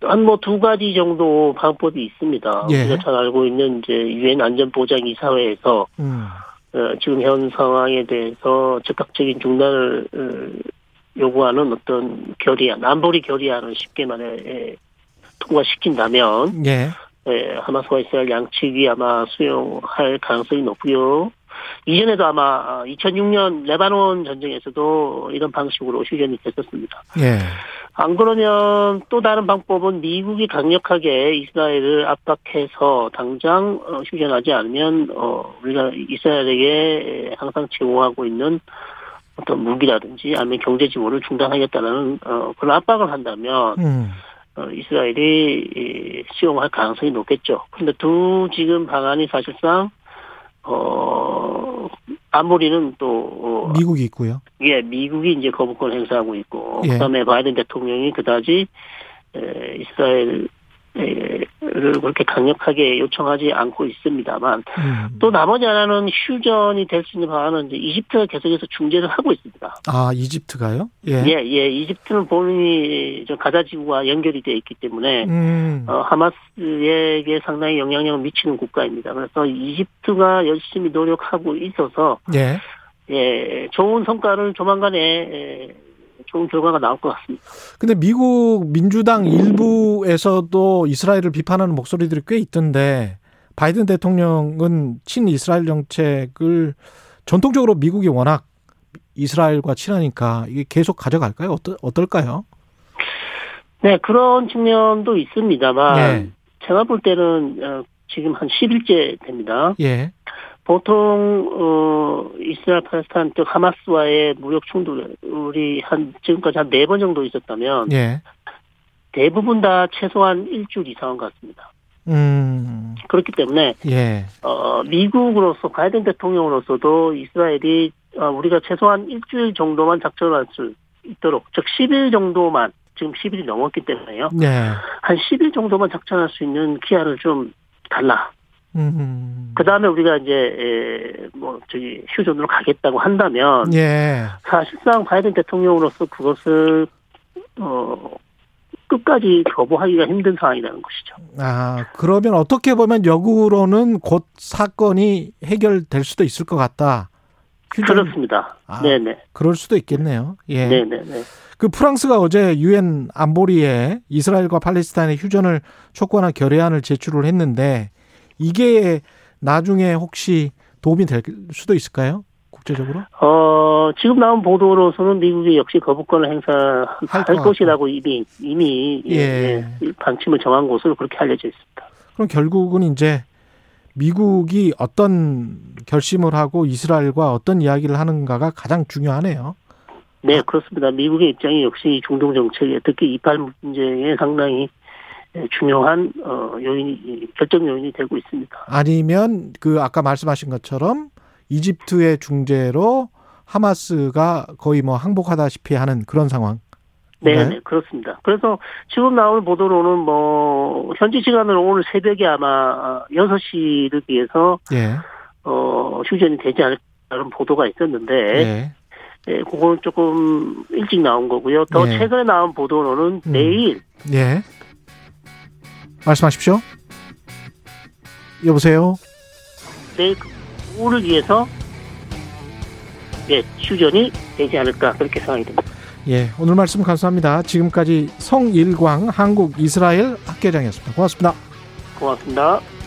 한 뭐 두 가지 정도 방법이 있습니다. 예. 우리가 잘 알고 있는 이제 유엔 안전보장이사회에서 지금 현 상황에 대해서 즉각적인 중단을 요구하는 어떤 결의안, 안보리 결의안을 쉽게 말해 통과시킨다면 하마스와 이스라엘 양측이 아마 수용할 가능성이 높고요. 이전에도 아마 2006년 레바논 전쟁에서도 이런 방식으로 휴전이 됐었습니다. 예. 안 그러면 또 다른 방법은 미국이 강력하게 이스라엘을 압박해서 당장 휴전하지 않으면 우리가 이스라엘에게 항상 제공하고 있는 어떤 무기라든지 아니면 경제 지원을 중단하겠다는 그런 압박을 한다면 이스라엘이 수용할 가능성이 높겠죠. 그런데 두 지금 방안이 사실상 아무리는 또 미국이 있고요. 예, 미국이 이제 거부권 행사하고 있고 그다음에 바이든 대통령이 그다지 이스라엘을 그렇게 강력하게 요청하지 않고 있습니다만 또 나머지 하나는 휴전이 될 수 있는 방안은 이제 이집트가 계속해서 중재를 하고 있습니다. 아, 이집트가요? 예, 이집트는 본인이 가자 지구와 연결이 돼 있기 때문에 하마스에게 상당히 영향력을 미치는 국가입니다. 그래서 이집트가 열심히 노력하고 있어서 좋은 성과를 조만간에 좋은 결과가 나올 것 같습니다. 근데 미국 민주당 일부에서도 이스라엘을 비판하는 목소리들이 꽤 있던데 바이든 대통령은 친이스라엘 정책을 전통적으로 미국이 워낙 이스라엘과 친하니까 이게 계속 가져갈까요? 어떨까요? 네, 그런 측면도 있습니다만 제가 볼 때는 지금 한 10일째 됩니다. 예. 보통 이스라엘 팔레스타인 즉 하마스와의 무력 충돌이 한 지금까지 한 4번 정도 있었다면 대부분 다 최소한 일주일 이상인 것 같습니다. 그렇기 때문에 미국으로서 바이든 대통령으로서도 이스라엘이 우리가 최소한 일주일 정도만 작전할 수 있도록 즉 10일 정도만 지금 10일이 넘었기 때문에요. 한 10일 정도만 작전할 수 있는 기한을 좀 달라. 그 다음에 우리가 이제, 휴전으로 가겠다고 한다면, 사실상 바이든 대통령으로서 그것을, 끝까지 거부하기가 힘든 상황이라는 것이죠. 아, 그러면 어떻게 보면 역으로는 곧 사건이 해결될 수도 있을 것 같다. 휴전. 그렇습니다. 아, 네네. 그럴 수도 있겠네요. 예. 네네네. 그 프랑스가 어제 UN 안보리에 이스라엘과 팔레스타인의 휴전을 촉구하는 결의안을 제출을 했는데, 이게 나중에 혹시 도움이 될 수도 있을까요? 국제적으로? 지금 나온 보도로서는 미국이 역시 거부권을 행사할 것이라고 이미 방침을 정한 것으로 그렇게 알려져 있습니다. 그럼 결국은 이제 미국이 어떤 결심을 하고 이스라엘과 어떤 이야기를 하는가가 가장 중요하네요. 네, 그렇습니다. 미국의 입장이 역시 중동 정책에 특히 이팔 문제에 상당히 중요한 요인이 결정 요인이 되고 있습니다. 아니면 그 아까 말씀하신 것처럼 이집트의 중재로 하마스가 거의 뭐 항복하다시피 하는 그런 상황. 네, 그렇습니다. 그래서 지금 나온 보도로는 뭐 현지 시간으로 오늘 새벽에 아마 6시를 기해서 휴전이 되지 않을 그런 보도가 있었는데. 그거는 조금 일찍 나온 거고요. 더 최근에 나온 보도로는 내일. 말씀하십시오. 여보세요. 내일 오후를 위해서 휴전이 되지 않을까 그렇게 생각이 됩니다. 예, 오늘 말씀 감사합니다. 지금까지 성일광 한국 이스라엘 학계장이었습니다. 고맙습니다. 고맙습니다.